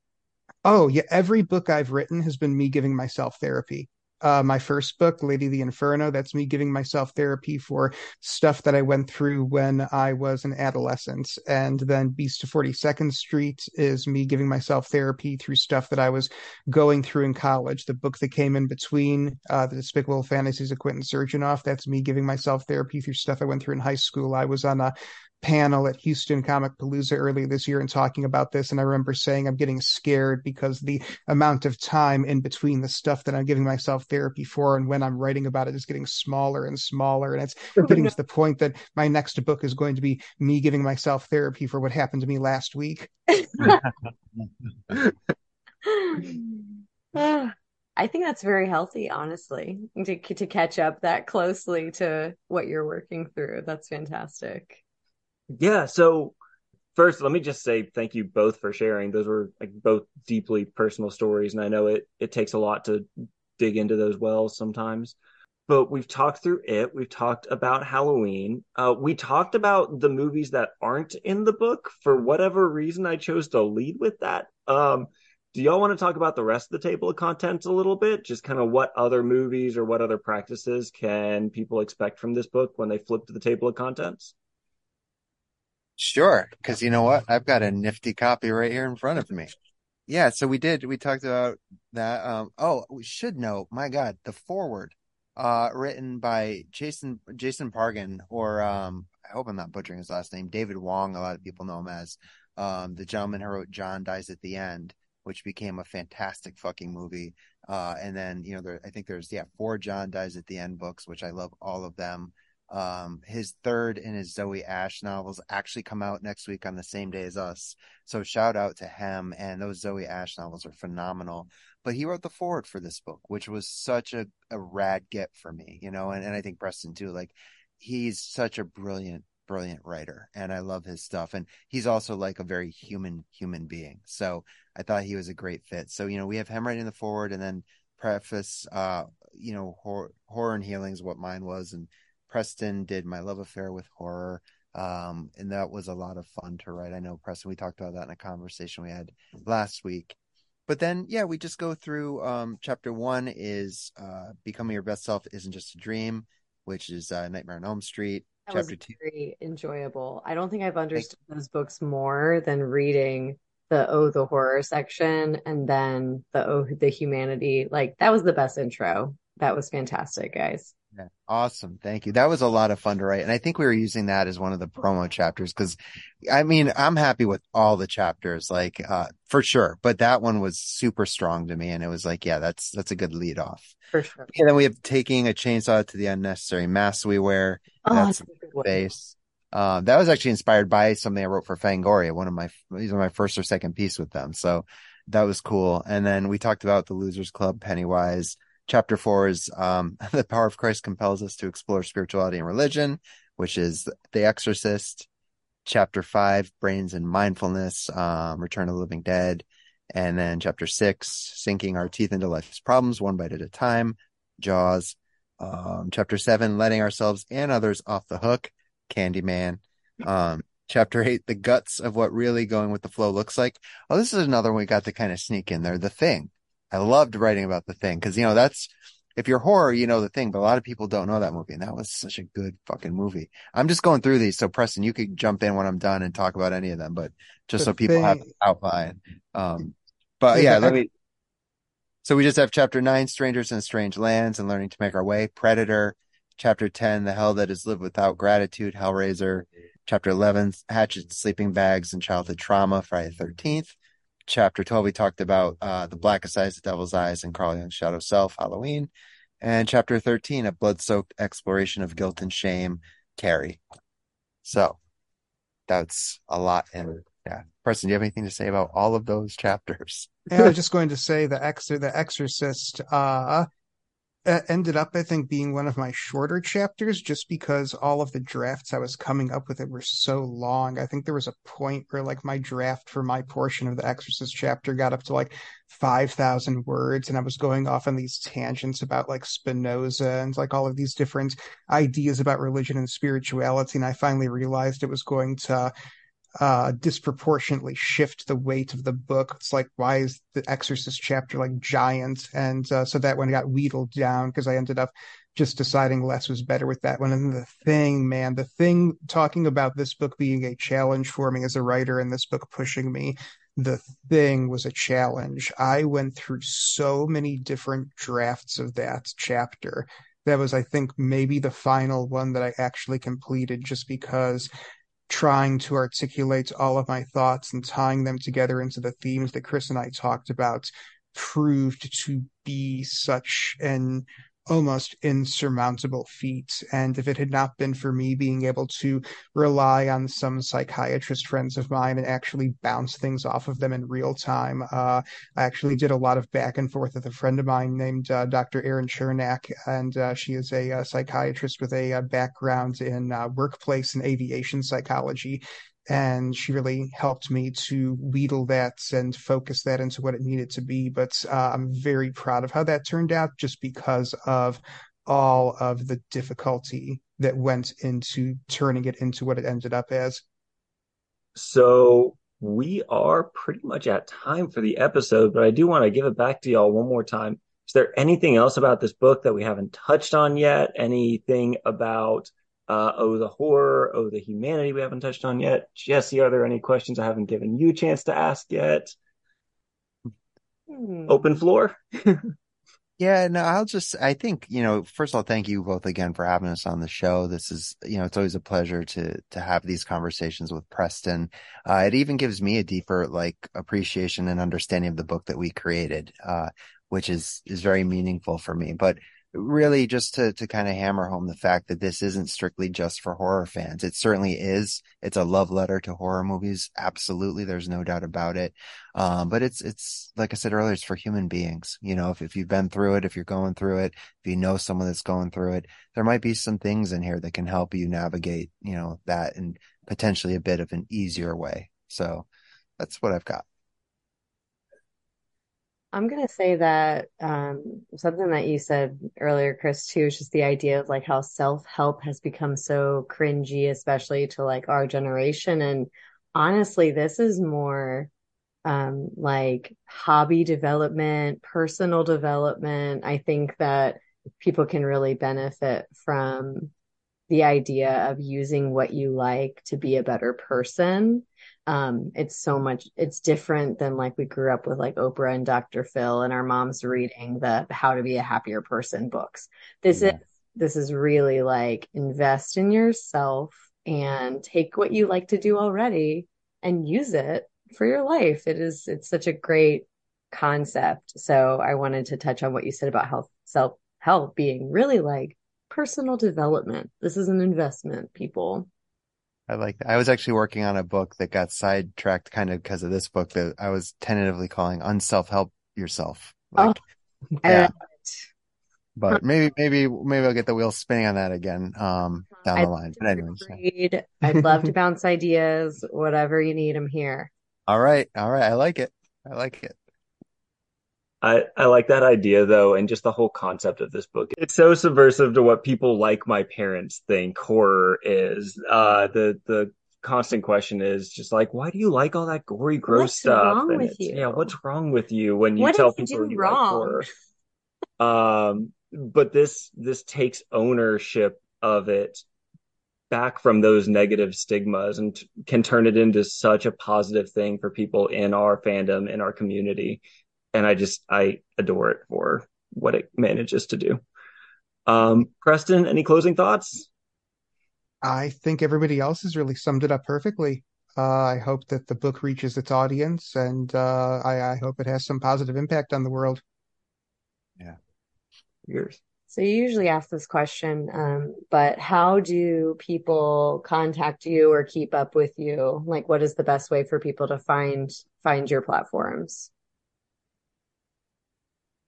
Oh, yeah. Every book I've written has been me giving myself therapy. My first book, Lady of the Inferno, that's me giving myself therapy for stuff that I went through when I was an adolescent. And then Beast of 42nd Street is me giving myself therapy through stuff that I was going through in college. The book that came in between, The Despicable Fantasies of Quentin Surginoff, that's me giving myself therapy through stuff I went through in high school. I was on a panel at Houston Comic Palooza early this year and talking about this, and I remember saying I'm getting scared because the amount of time in between the stuff that I'm giving myself therapy for and when I'm writing about it is getting smaller and smaller, and it's getting to the point that my next book is going to be me giving myself therapy for what happened to me last week. I think that's very healthy, honestly, to catch up that closely to what you're working through. That's fantastic. Yeah, so first, let me just say thank you both for sharing. Those were like both deeply personal stories, and I know it takes a lot to dig into those wells sometimes. But we've talked through it. We've talked about Halloween. We talked about the movies that aren't in the book. For whatever reason, I chose to lead with that. Do y'all want to talk about the rest of the table of contents a little bit? Just kind of what other movies or what other practices can people expect from this book when they flip to the table of contents? Sure, because you know what? I've got a nifty copy right here in front of me. Yeah, so we talked about that. We should know, my God, the foreword written by Jason Pargan, or I hope I'm not butchering his last name, David Wong, a lot of people know him as, the gentleman who wrote John Dies at the End, which became a fantastic fucking movie. And then, you know, I think there's 4 John Dies at the End books, which I love all of them. His third in his Zoe Ash novels actually come out next week on the same day as us, so shout out to him, and those Zoe Ash novels are phenomenal. But he wrote the foreword for this book, which was such a rad get for me, you know, and I think Preston too. Like, he's such a brilliant writer, and I love his stuff, and he's also like a very human being, so I thought he was a great fit. So, you know, we have him writing the foreword, and then preface, you know, horror and healing is what mine was, and Preston did My Love Affair with Horror, and that was a lot of fun to write. I know, Preston, we talked about that in a conversation we had last week. But then, yeah, we just go through chapter 1 is Becoming Your Best Self Isn't Just a Dream, which is Nightmare on Elm Street. That chapter was very 2. Enjoyable. I don't think I've understood those books more than reading the horror section and then the humanity. Like, that was the best intro. That was fantastic, guys. Yeah. Awesome. Thank you. That was a lot of fun to write. And I think we were using that as one of the promo chapters because, I mean, I'm happy with all the chapters, like, for sure. But that one was super strong to me. And it was like, yeah, that's a good lead off. For sure. And then we have Taking a Chainsaw to the Unnecessary Mask We Wear. Oh, that's a good face. That was actually inspired by something I wrote for Fangoria, my first or second piece with them. So that was cool. And then we talked about the Losers Club, Pennywise. Chapter 4 is The Power of Christ Compels Us to Explore Spirituality and Religion, which is The Exorcist. Chapter 5, Brains and Mindfulness, Return of the Living Dead. And then Chapter 6, Sinking Our Teeth into Life's Problems, One Bite at a Time, Jaws. Chapter 7, Letting Ourselves and Others Off the Hook, Candyman. Chapter 8, The Guts of What Really Going with the Flow Looks Like. Oh, this is another one we got to kind of sneak in there, The Thing. I loved writing about The Thing because, you know, that's, if you're horror, you know The Thing, but a lot of people don't know that movie. And that was such a good fucking movie. I'm just going through these. So Preston, you could jump in when I'm done and talk about any of them, but just the so people thing. Have an outline. But yeah, so we just have chapter 9, Strangers in Strange Lands and Learning to Make Our Way, Predator. Chapter 10, The Hell That Is Lived Without Gratitude, Hellraiser. Chapter 11, Hatchet, Sleeping Bags and Childhood Trauma, Friday the 13th. Chapter 12, we talked about The Blackest Eyes, The Devil's Eyes, and Carl Jung's Shadow Self, Halloween. And Chapter 13, A Blood-Soaked Exploration of Guilt and Shame, Carrie. So that's a lot. And yeah, Preston, do you have anything to say about all of those chapters? Yeah, I was just going to say the Exorcist ended up, I think, being one of my shorter chapters, just because all of the drafts I was coming up with it were so long. I think there was a point where like my draft for my portion of the Exorcist chapter got up to like 5,000 words, and I was going off on these tangents about like Spinoza and like all of these different ideas about religion and spirituality, and I finally realized it was going to disproportionately shift the weight of the book. It's like, why is the Exorcist chapter like giant? And so that one got wheedled down because I ended up just deciding less was better with that one. And The Thing, man, The Thing, talking about this book being a challenge for me as a writer and this book pushing me, The Thing was a challenge. I went through so many different drafts of that chapter. That was, I think, maybe the final one that I actually completed, just because trying to articulate all of my thoughts and tying them together into the themes that Chris and I talked about proved to be such an almost insurmountable feat. And if it had not been for me being able to rely on some psychiatrist friends of mine and actually bounce things off of them in real time, I actually did a lot of back and forth with a friend of mine named Dr. Erin Chernak, and she is a psychiatrist with a background in workplace and aviation psychology. And she really helped me to wheedle that and focus that into what it needed to be. But I'm very proud of how that turned out, just because of all of the difficulty that went into turning it into what it ended up as. So we are pretty much at time for the episode, but I do want to give it back to y'all one more time. Is there anything else about this book that we haven't touched on yet? Anything about the horror, the humanity we haven't touched on yet? Jesse, are there any questions I haven't given you a chance to ask yet? Open floor? Yeah, no, I think, first of all, thank you both again for having us on the show. This is, it's always a pleasure to have these conversations with Preston. It even gives me a deeper, appreciation and understanding of the book that we created, which is very meaningful for me. But really, just to kind of hammer home the fact that this isn't strictly just for horror fans. It certainly is. It's a love letter to horror movies. Absolutely. There's no doubt about it. But it's like I said earlier, it's for human beings. If you've been through it, if you're going through it, if you know someone that's going through it, there might be some things in here that can help you navigate, that and potentially a bit of an easier way. So that's what I've got. I'm going to say that something that you said earlier, Chris, too, is just the idea of how self-help has become so cringy, especially to our generation. And honestly, this is more hobby development, personal development. I think that people can really benefit from the idea of using what you like to be a better person. It's different than we grew up with Oprah and Dr. Phil and our moms reading the How to Be a Happier Person books. This is really invest in yourself and take what you like to do already and use it for your life. It's such a great concept. So I wanted to touch on what you said about self-help being really personal development. This is an investment, people. I like that. I was actually working on a book that got sidetracked kind of because of this book that I was tentatively calling Unself-Help Yourself. Love it. But maybe I'll get the wheels spinning on that again down the line. But anyway, I'd love to bounce ideas. Whatever you need, I'm here. All right. I like it. I like that idea, though, and just the whole concept of this book. It's so subversive to what people like my parents think horror is. The constant question is just why do you like all that gory, gross stuff? What's wrong with you when you tell people you like horror? But this takes ownership of it back from those negative stigmas and can turn it into such a positive thing for people in our fandom, in our community. And I adore it for what it manages to do. Preston, any closing thoughts? I think everybody else has really summed it up perfectly. I hope that the book reaches its audience, and I hope it has some positive impact on the world. Yeah. Yours. So you usually ask this question, but how do people contact you or keep up with you? Like, what is the best way for people to find your platforms?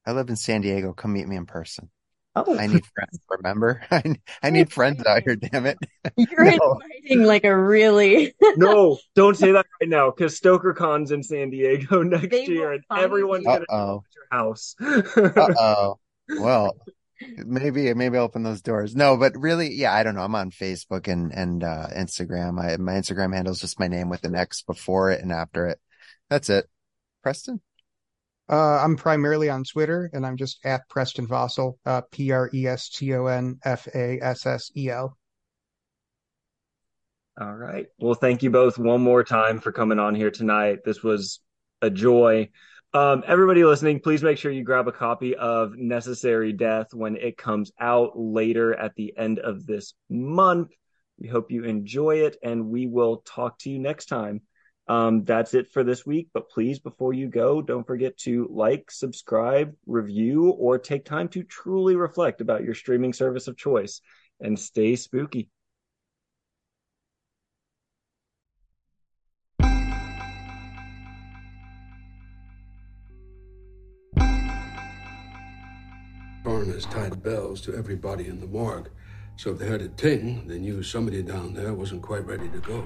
I live in San Diego. Come meet me in person. Oh, I need friends. Remember, I need friends out here. Damn it! You're inviting like a really no. Don't say that right now, because StokerCon's in San Diego next year, and everyone's gonna come at your house. Well, maybe I'll open those doors. No, but really, yeah, I don't know. I'm on Facebook and Instagram. My Instagram handle is just my name with an X before it and after it. That's it. Preston. I'm primarily on Twitter, and I'm just at Preston Fassel, PrestonFassel. All right. Well, thank you both one more time for coming on here tonight. This was a joy. Everybody listening, please make sure you grab a copy of Necessary Death when it comes out later at the end of this month. We hope you enjoy it, and we will talk to you next time. That's it for this week, but please, before you go, don't forget to like, subscribe, review, or take time to truly reflect about your streaming service of choice, and stay spooky. Foreigners tied bells to everybody in the morgue, so if they heard a ting, they knew somebody down there wasn't quite ready to go.